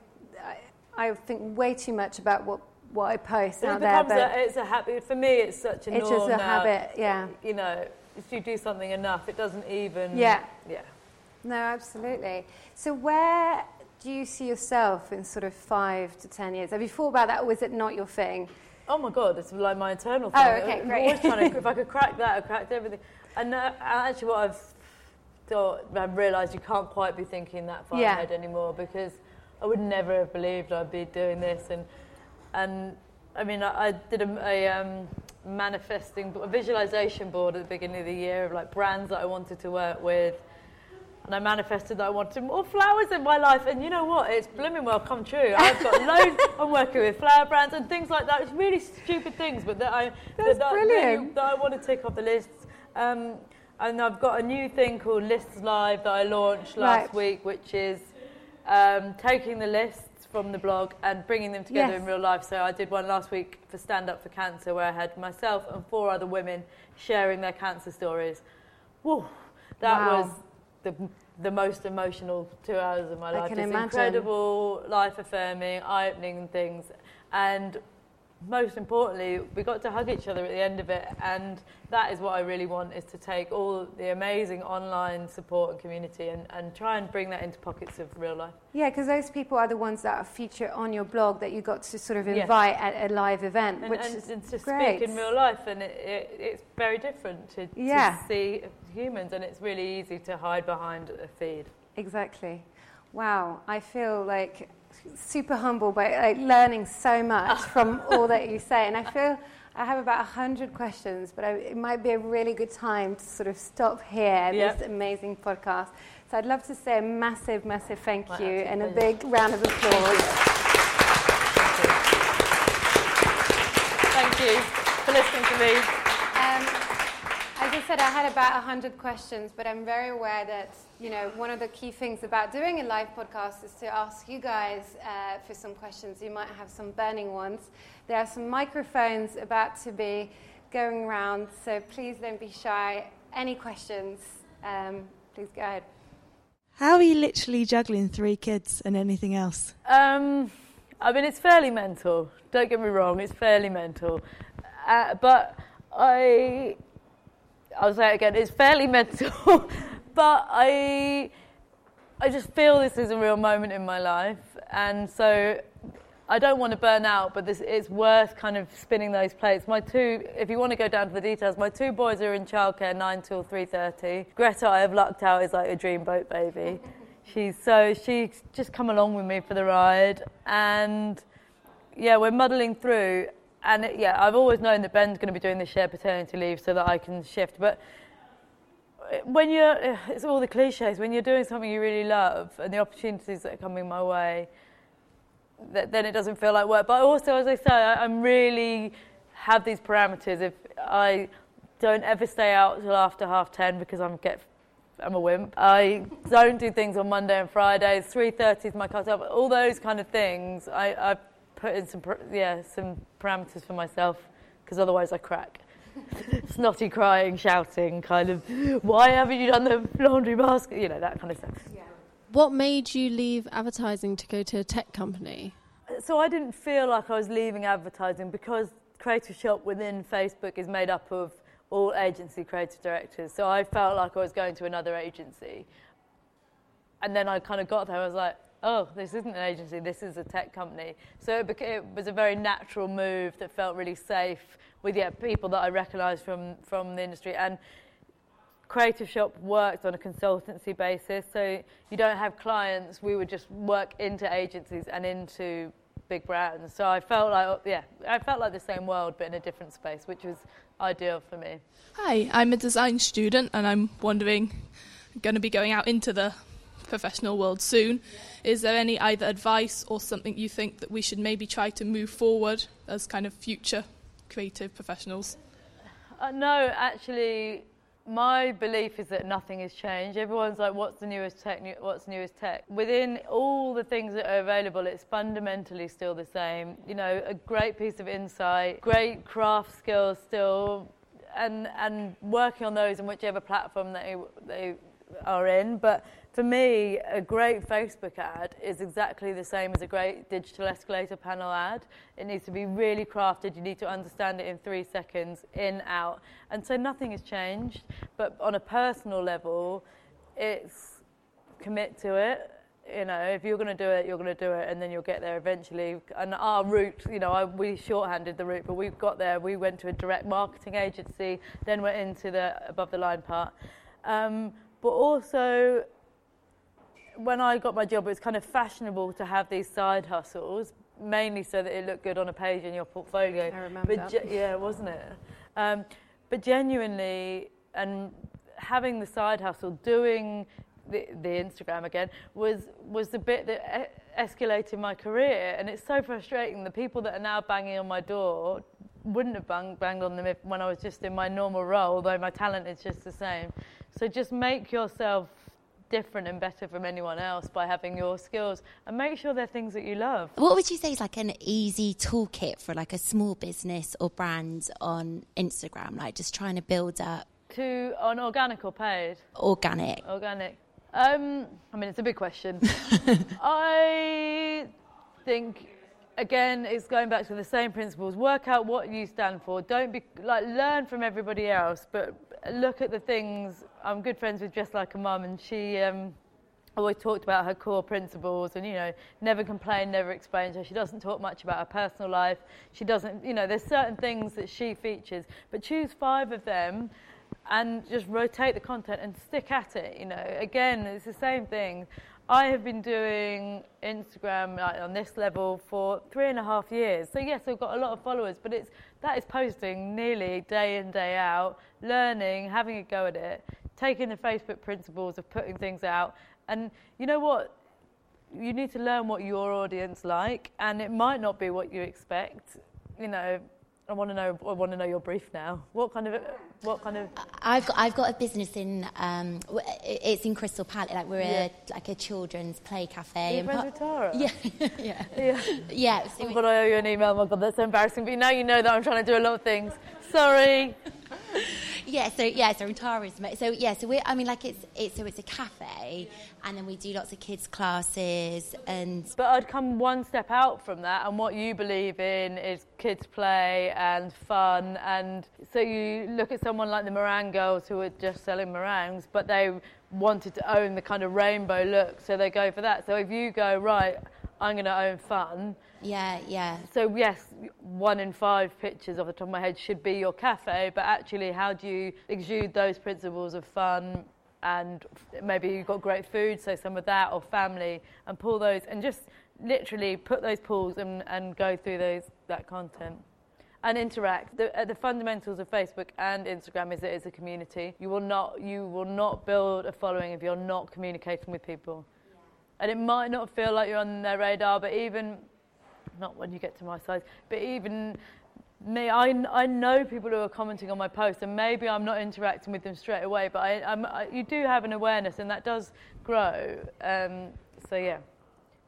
think way too much about what I post out there. But it's a habit for me. It's such a norm now. It's just a habit. Yeah. You know, if you do something enough, it doesn't even. Yeah. Yeah. No, absolutely. So where do you see yourself in sort of 5 to 10 years? Have you thought about that, or is it not your thing? Oh, my God, it's like my internal thing. Oh, okay, great. I'm always trying to, if I could crack that, I cracked everything. And actually what I've realised, you can't quite be thinking that far ahead anymore, because I would never have believed I'd be doing this. And I mean, I did a manifesting, a visualisation board at the beginning of the year of like brands that I wanted to work with. And I manifested that I wanted more flowers in my life, and you know what? It's blooming well come true. I've got loads. I'm working with flower brands and things like that. It's really stupid things, but that I want to tick off the lists. And I've got a new thing called Lists Live that I launched last week, which is taking the lists from the blog and bringing them together in real life. So I did one last week for Stand Up for Cancer, where I had myself and 4 other women sharing their cancer stories. Whoa, that was. The most emotional 2 hours of my life. I can imagine. Incredible, life-affirming, eye-opening things. And most importantly, we got to hug each other at the end of it. And that is what I really want, is to take all the amazing online support and community and try and bring that into pockets of real life. Yeah, because those people are the ones that are featured on your blog that you got to sort of invite at a live event, which is great. Speak in real life, and it's very different to see humans, and it's really easy to hide behind a feed. Exactly. Wow, I feel like super humble by learning so much from all that you say, and I feel I have about 100 questions, but it might be a really good time to sort of stop here. This amazing podcast. So I'd love to say a massive, massive thank you and a big round of applause. Thank you for listening to me. As I said, I had about 100 questions, but I'm very aware that you know, one of the key things about doing a live podcast is to ask you guys for some questions. You might have some burning ones. There are some microphones about to be going around, so please don't be shy. Any questions, please go ahead. How are you literally juggling 3 kids and anything else? I mean, it's fairly mental. Don't get me wrong, it's fairly mental. But I'll say it again, it's fairly mental. But I just feel this is a real moment in my life, and so I don't want to burn out, but this is worth kind of spinning those plates. My two, if you want to go down to the details, my 2 boys are in childcare, 9 till 3:30. Greta, I have lucked out, is like a dreamboat baby. She's just come along with me for the ride, and yeah, we're muddling through. And yeah, I've always known that Ben's going to be doing the shared paternity leave so that I can shift, but when you're, it's all the cliches, when you're doing something you really love and the opportunities that are coming my way, then it doesn't feel like work. But also, as I say, I'm really have these parameters. If I don't ever stay out till after 10:30 because I'm a wimp. I don't do things on Monday and Fridays. 3:30 is my cut-off. All those kind of things, I put in some parameters for myself because otherwise I crack. Snotty crying, shouting, kind of, why haven't you done the laundry basket? You know, that kind of stuff. Yeah. What made you leave advertising to go to a tech company? So I didn't feel like I was leaving advertising because Creative Shop within Facebook is made up of all agency creative directors. So I felt like I was going to another agency. And then I kind of got there, I was like, oh, this isn't an agency, this is a tech company. So it was a very natural move that felt really safe with people that I recognised from the industry. And Creative Shop worked on a consultancy basis, so you don't have clients, we would just work into agencies and into big brands. So I felt like the same world but in a different space, which was ideal for me. Hi, I'm a design student and I'm wondering, I'm going to be going out into the professional world soon. Is there any either advice or something you think that we should maybe try to move forward as kind of future creative professionals? No, actually, my belief is that nothing has changed. Everyone's like, what's the newest tech? Within all the things that are available, it's fundamentally still the same. You know, a great piece of insight, great craft skills still, and working on those in whichever platform that they are in. But for me, a great Facebook ad is exactly the same as a great digital escalator panel ad. It needs to be really crafted. You need to understand it in 3 seconds, in, out. And so nothing has changed. But on a personal level, it's commit to it. You know, if you're going to do it, you're going to do it, and then you'll get there eventually. And our route, you know, we shorthanded the route, but we've got there. We went to a direct marketing agency, then went into the above-the-line part. But also, when I got my job, it was kind of fashionable to have these side hustles, mainly so that it looked good on a page in your portfolio. I remember that. Yeah, wasn't it? But genuinely, and having the side hustle, doing the Instagram again, was the bit that escalated my career. And it's so frustrating. The people that are now banging on my door wouldn't have banged on them when I was just in my normal role, though my talent is just the same. So just make yourself different and better from anyone else by having your skills, and make sure they're things that you love. What would you say is like an easy toolkit for like a small business or brand on Instagram, like just trying to build up? To on organic or paid? Organic. I mean, it's a big question. I think, again, it's going back to the same principles. Work out what you stand for. Don't be like, learn from everybody else, but look at the things. I'm good friends with Dress Like a Mum, and she always talked about her core principles and, you know, never complain, never explain. So she doesn't talk much about her personal life. She doesn't, you know, there's certain things that she features, but choose 5 of them and just rotate the content and stick at it, you know. Again, it's the same thing. I have been doing Instagram on this level for 3.5 years. So yes, I've got a lot of followers, but that is posting nearly day in, day out, learning, having a go at it, taking the Facebook principles of putting things out. And you know what? You need to learn what your audience like, and it might not be what you expect. You know, I want to know your brief now. What kind of? I've got a business in. It's in Crystal Palace. Like we're a children's play cafe. You're friends with Tara? Yeah. So oh God, I owe you an email. Oh my God, that's so embarrassing. But now you know that I'm trying to do a lot of things. Sorry. So Tara's. It's a cafe, and then we do lots of kids classes and. But I'd come one step out from that, and what you believe in is kids play and fun, and so you look at someone like the meringue girls who are just selling meringues, but they wanted to own the kind of rainbow look, so they go for that. So if you go right, I'm going to own fun. Yeah. So yes, 1 in 5 pictures off the top of my head should be your cafe, but actually how do you exude those principles of fun and maybe you've got great food, so some of that, or family, and pull those and just literally put those pools and go through that content. And interact. The fundamentals of Facebook and Instagram is that it's a community. You will not build a following if you're not communicating with people. And it might not feel like you're on their radar, but even, not when you get to my size, but even me, I know people who are commenting on my posts, and maybe I'm not interacting with them straight away, but you do have an awareness, and that does grow.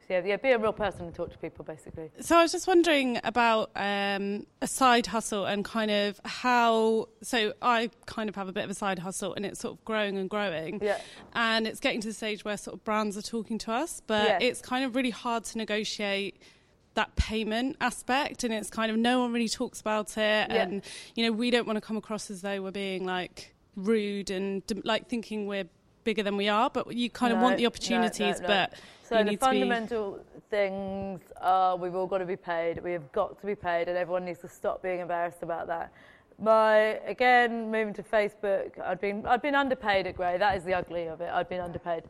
So, be a real person and talk to people, basically. So I was just wondering about a side hustle and kind of how... So I kind of have a bit of a side hustle and it's sort of growing and growing. Yeah. And it's getting to the stage where sort of brands are talking to us, but it's kind of really hard to negotiate that payment aspect, and it's kind of no one really talks about it. Yeah. And, you know, we don't want to come across as though we're being, like, rude and, like, thinking we're bigger than we are, but you kind of want the opportunities, but... So the fundamental things are we've all got to be paid, we have got to be paid, and everyone needs to stop being embarrassed about that. Moving to Facebook, I'd been underpaid at Grey, that is the ugly of it. I'd been underpaid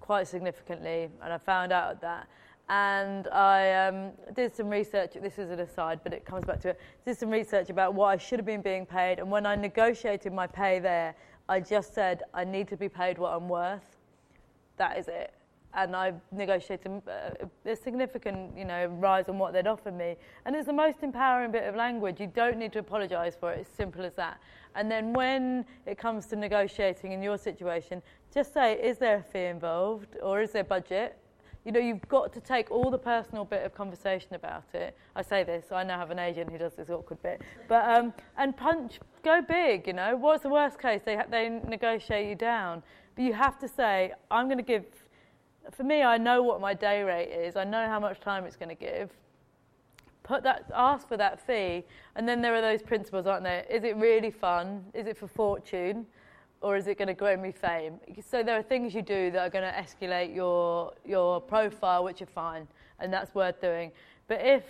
quite significantly, and I found out that. And I did some research, this is an aside, but it comes back to it, did some research about what I should have been being paid, and when I negotiated my pay there, I just said, I need to be paid what I'm worth. That is it. And I negotiated a significant, rise on what they'd offered me. And it's the most empowering bit of language. You don't need to apologise for it. It's simple as that. And then when it comes to negotiating in your situation, just say, is there a fee involved or is there budget? You've got to take all the personal bit of conversation about it. I say this, I now have an agent who does this awkward bit. But and punch, go big, What's the worst case? They negotiate you down. But you have to say, I'm going to give... For me, I know what my day rate is. I know how much time it's going to give. Ask for that fee, and then there are those principles, aren't there? Is it really fun? Is it for fortune, or is it going to grow me fame? So there are things you do that are going to escalate your profile, which are fine, and that's worth doing. But if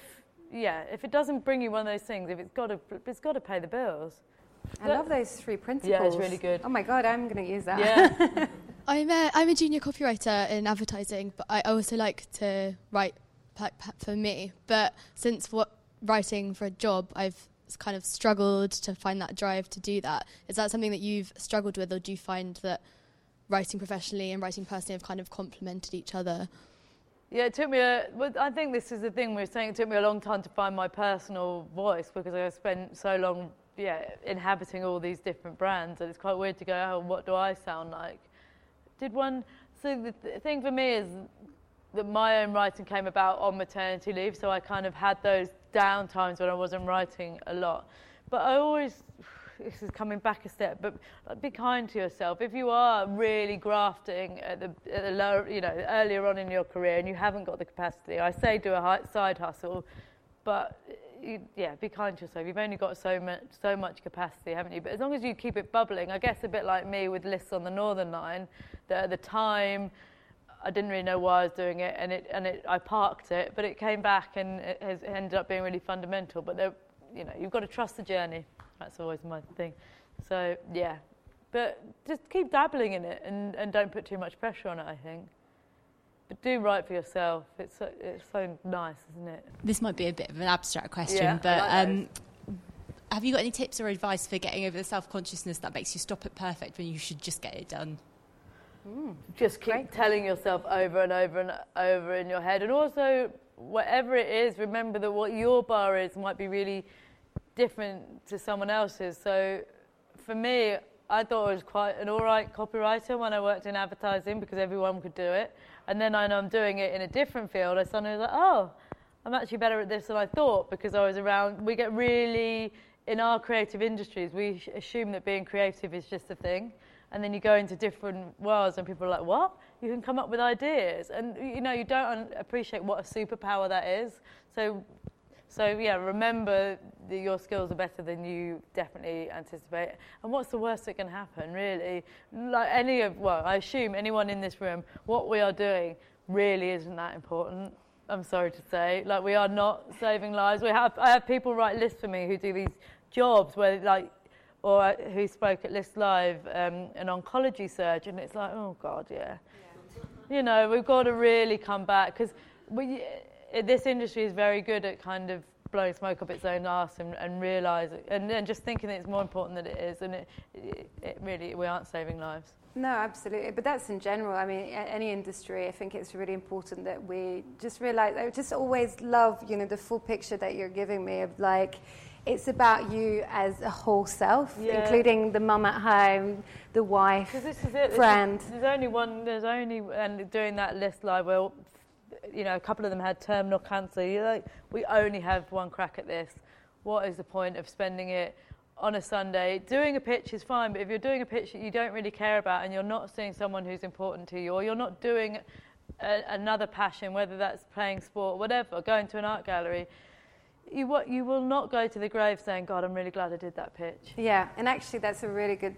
it doesn't bring you one of those things, if it's got to pay the bills. I love those 3 principles. Yeah, it's really good. Oh my God, I'm going to use that. Yeah. I'm a junior copywriter in advertising, but I also like to write for me. But since writing for a job, I've kind of struggled to find that drive to do that. Is that something that you've struggled with, or do you find that writing professionally and writing personally have kind of complemented each other? Yeah, it took me I think this is the thing we were saying, it took me a long time to find my personal voice because I spent so long inhabiting all these different brands, and it's quite weird to go, oh, what do I sound like? So the thing for me is that my own writing came about on maternity leave, so I kind of had those down times when I wasn't writing a lot. But I always, this is coming back a step, but be kind to yourself. If you are really grafting at the lower, earlier on in your career and you haven't got the capacity, I say do a side hustle, but be kind to yourself. You've only got so much capacity, haven't you? But as long as you keep it bubbling, I guess a bit like me with Lists on the Northern Line, that at the time I didn't really know why I was doing it, and I parked it, but it came back and it has ended up being really fundamental. But you've got to trust the journey. That's always my thing. So yeah, but just keep dabbling in it and don't put too much pressure on it, I think. But do write for yourself. It's so nice, isn't it? This might be a bit of an abstract question, but have you got any tips or advice for getting over the self-consciousness that makes you stop at perfect when you should just get it done? Just keep telling yourself over and over and over in your head. And also, whatever it is, remember that what your bar is might be really different to someone else's. So for me, I thought I was quite an all right copywriter when I worked in advertising because everyone could do it. And then I know I'm doing it in a different field. I suddenly was like, oh, I'm actually better at this than I thought, because I was around. We get really, in our creative industries, we assume that being creative is just a thing. And then you go into different worlds and people are like, what? You can come up with ideas. And, you know, you don't appreciate what a superpower that is. So yeah, remember that your skills are better than you definitely anticipate. And what's the worst that can happen, really? Like I assume anyone in this room, what we are doing really isn't that important. I'm sorry to say, like, we are not saving lives. I have people write lists for me who do these jobs where, like, or who spoke at List Live, an oncology surgeon. It's like, oh God, yeah. You know, we've got to really come back, because this industry is very good at kind of blowing smoke up its own arse and realising and just thinking that it's more important than it is, and it really, we aren't saving lives. No, absolutely, but that's in general. I mean, any industry, I think it's really important that we just realise. I just always love, you know, the full picture that you're giving me of, like, it's about you as a whole self, including the mum at home, the wife, this is it. Friend. There's only one, and doing that List Live, well, you know, a couple of them had terminal cancer. You're like, we only have one crack at this. What is the point of spending it on a Sunday? Doing a pitch is fine, but if you're doing a pitch that you don't really care about and you're not seeing someone who's important to you, or you're not doing another passion, whether that's playing sport, whatever, going to an art gallery, you will not go to the grave saying, God, I'm really glad I did that pitch. Yeah, and actually that's a really good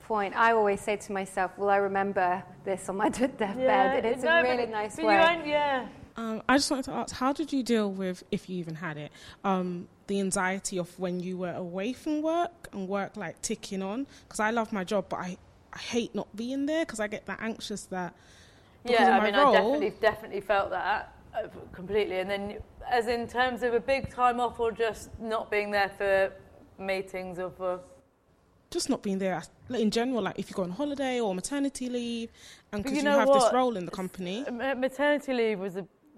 point. I always say to myself, will I remember this on my deathbed? Yeah, and it's a really nice way. I just wanted to ask, how did you deal with, if you even had it, the anxiety of when you were away from work and work, like, ticking on? Because I love my job, but I hate not being there, because I get that anxious that... Yeah, I mean, role, I definitely felt that. Completely. And then, as in terms of a big time off or just not being there for meetings or for... Just not being there in general, like if you go on holiday or maternity leave, and because you have this role in the company. Maternity leave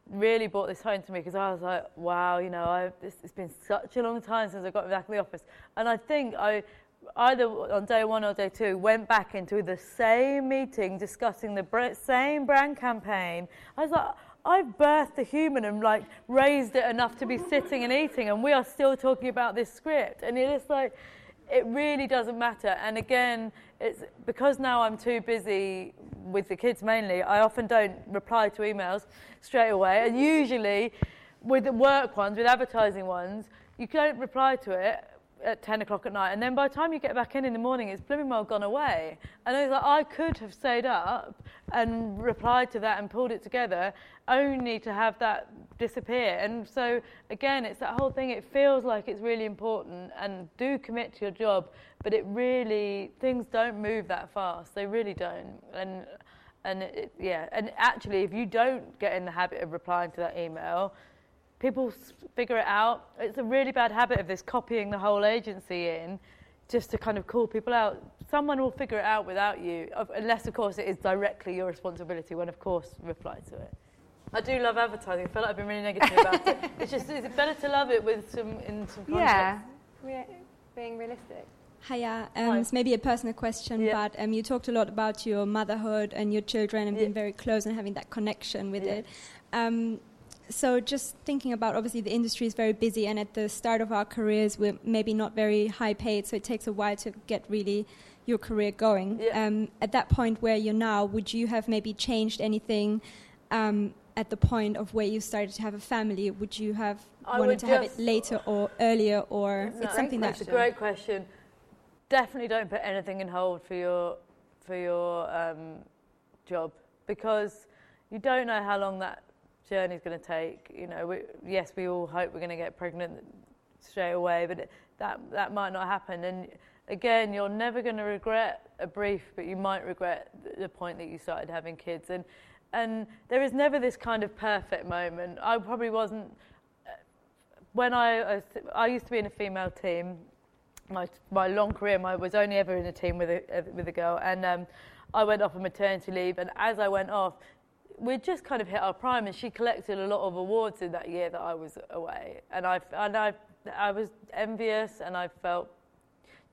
really brought this home to me, because I was like, wow, you know, it's been such a long time since I got back to the office. And I think I either on day one or day two went back into the same meeting discussing the same brand campaign. I was like... I've birthed a human and, like, raised it enough to be sitting and eating, and we are still talking about this script. And it's like, it really doesn't matter. And again, it's because now I'm too busy with the kids mainly, I often don't reply to emails straight away. And usually with the work ones, with advertising ones, you don't reply to it at 10 o'clock at night. And then by the time you get back in the morning, it's blooming well gone away. And I was like, I could have stayed up and replied to that and pulled it together, only to have that disappear. And so, again, it's that whole thing. It feels like it's really important, and do commit to your job, but it really, things don't move that fast. They really don't. And actually, if you don't get in the habit of replying to that email, people figure it out. It's a really bad habit of this copying the whole agency in just to kind of call people out. Someone will figure it out without you, unless, of course, it is directly your responsibility when, of course, reply to it. I do love advertising. I feel like I've been really negative about it. It's just, it's better to love it with some context. Yeah, being realistic. Hiya, it's maybe a personal question, but you talked a lot about your motherhood and your children and being very close and having that connection with it. So just thinking about, obviously, the industry is very busy, and at the start of our careers, we're maybe not very high paid, so it takes a while to get really your career going. Yeah. At that point where you're now, would you have maybe changed anything at the point of where you started to have a family? Would you have wanted to have it later or earlier? Or no, it's something that's a great question. Definitely don't put anything in hold for your job, because you don't know how long that journey's going to take. You know, we all hope we're going to get pregnant straight away, but that might not happen. And again, you're never going to regret a brief, but you might regret the point that you started having kids. And there is never this kind of perfect moment. I probably wasn't. When I used to be in a female team, my long career, I was only ever in a team with a girl, and I went off on maternity leave. And as I went off, we'd just kind of hit our prime, and she collected a lot of awards in that year that I was away. And I I was envious and I felt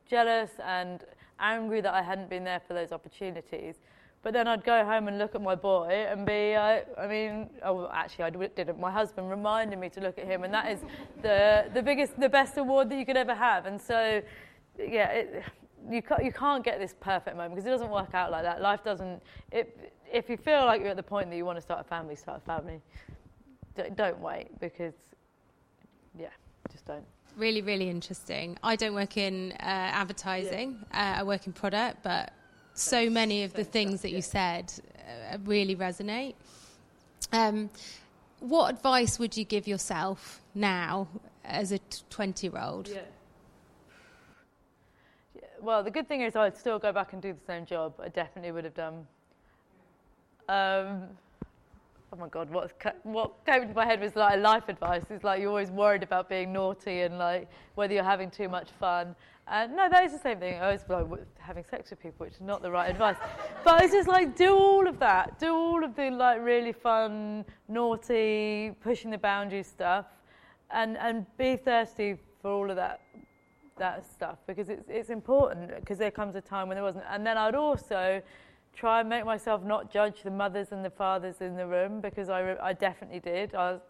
jealous and angry that I hadn't been there for those opportunities. But then I'd go home and look at my boy and be, I didn't. My husband reminded me to look at him, and that is the best award that you could ever have. And so, yeah, you can't get this perfect moment, because it doesn't work out like that. Life doesn't. If you feel like you're at the point that you want to start a family, start a family. Don't wait, because, yeah, just don't. Really, really interesting. I don't work in advertising. Yeah. I work in product, but so many of the things that you said really resonate. What advice would you give yourself now as a 20-year-old? Yeah. Well, the good thing is I'd still go back and do the same job. I definitely would have done. Oh my God, what came into my head was like life advice. It's like you're always worried about being naughty and like whether you're having too much fun. And no, that is the same thing. I was like having sex with people, which is not the right advice. But it's just like do all of that. Do all of the like really fun, naughty, pushing the boundaries stuff, and be thirsty for all of that stuff, because it's important, because there comes a time when there wasn't. And then I'd also try and make myself not judge the mothers and the fathers in the room, because I definitely did. I was,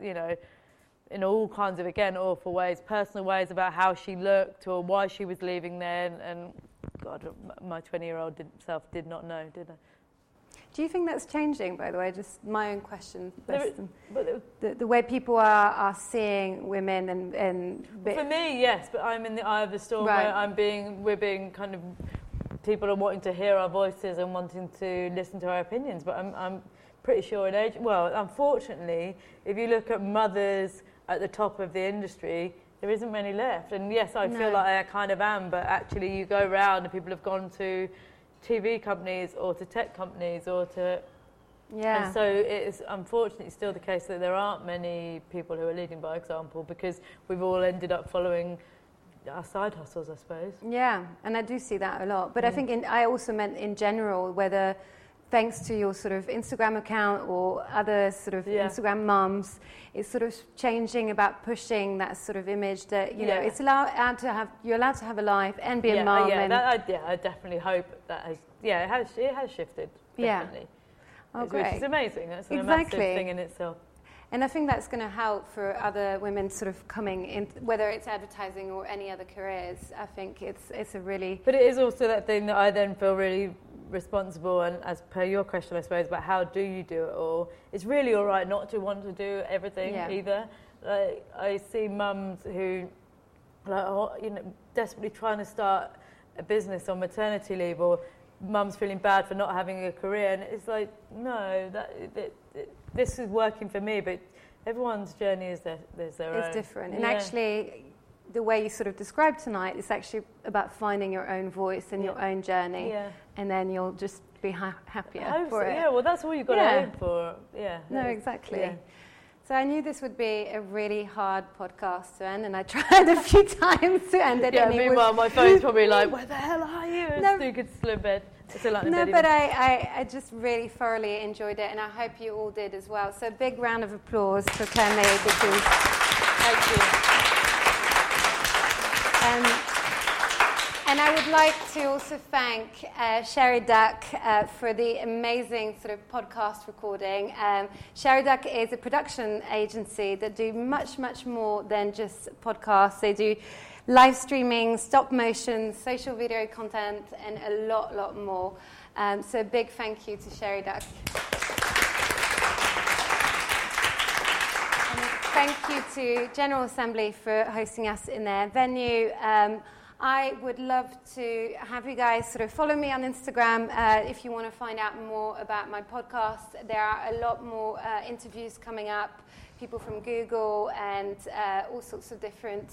in all kinds of, again, awful ways, personal ways about how she looked or why she was leaving there. And God, my 20-year-old self did not know, did I? Do you think that's changing, by the way? Just my own question. The way people are seeing women and for me, yes, but I'm in the eye of the storm, right, where we're being kind of, people are wanting to hear our voices and wanting to listen to our opinions. But I'm pretty sure unfortunately, if you look at mothers at the top of the industry, there isn't many left. And yes, I feel like I kind of am, but actually you go round and people have gone to TV companies or to tech companies or to... Yeah. And so it's unfortunately still the case that there aren't many people who are leading by example, because we've all ended up following our side hustles, I suppose. Yeah, and I do see that a lot. But I think I also meant in general, whether thanks to your sort of Instagram account or other sort of Instagram mums, it's sort of changing about pushing that sort of image that, you know, it's allowed to have, you're allowed to have a life and be a mum. Yeah, I definitely hope that it has shifted, definitely. Yeah. Oh, great. Which is amazing. That's a massive thing in itself. And I think that's going to help for other women sort of coming in, whether it's advertising or any other careers. I think it's a really... But it is also that thing that I then feel really responsible, and as per your question, I suppose, about how do you do it all. It's really all right not to want to do everything either. Like, I see mums who desperately trying to start a business on maternity leave, or mums feeling bad for not having a career. And it's like, no, this is working for me, but everyone's journey is their own. It's different. And actually, the way you sort of described tonight is actually about finding your own voice and your own journey. Yeah. And then you'll just be happier for it. Yeah, well, that's all you've got to aim for. Yeah. No, exactly. Yeah. So I knew this would be a really hard podcast to end, and I tried a few times to end it. Yeah, meanwhile, my phone's probably like, where the hell are you? No, you could still in bed. But I just really thoroughly enjoyed it, and I hope you all did as well. So a big round of applause for Clemmie. Thank you. And I would like to also thank Cherry Duck for the amazing sort of podcast recording. Cherry Duck is a production agency that do much, much more than just podcasts. They do live streaming, stop motion, social video content, and a lot more. So a big thank you to Cherry Duck. And thank you to General Assembly for hosting us in their venue. I would love to have you guys sort of follow me on Instagram if you want to find out more about my podcast. There are a lot more interviews coming up, people from Google and all sorts of different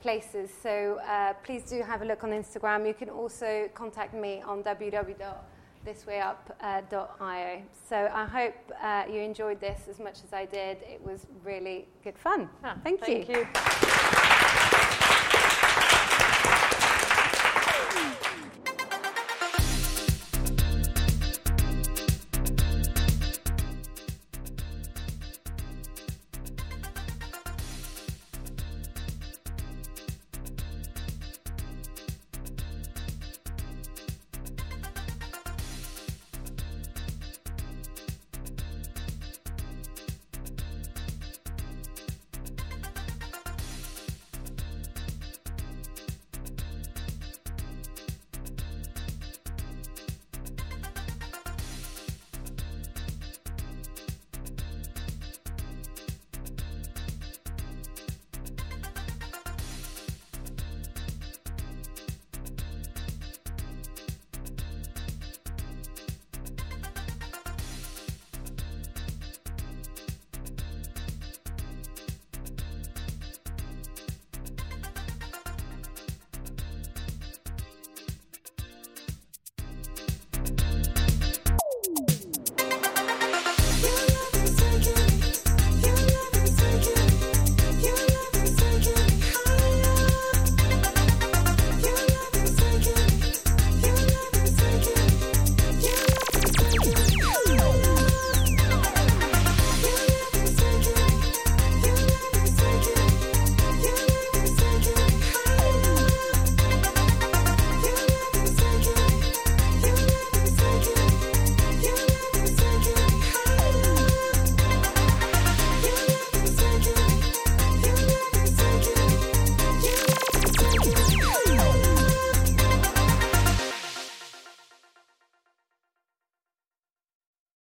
places. So please do have a look on Instagram. You can also contact me on www.thiswayup.io. So I hope you enjoyed this as much as I did. It was really good fun. Thank you.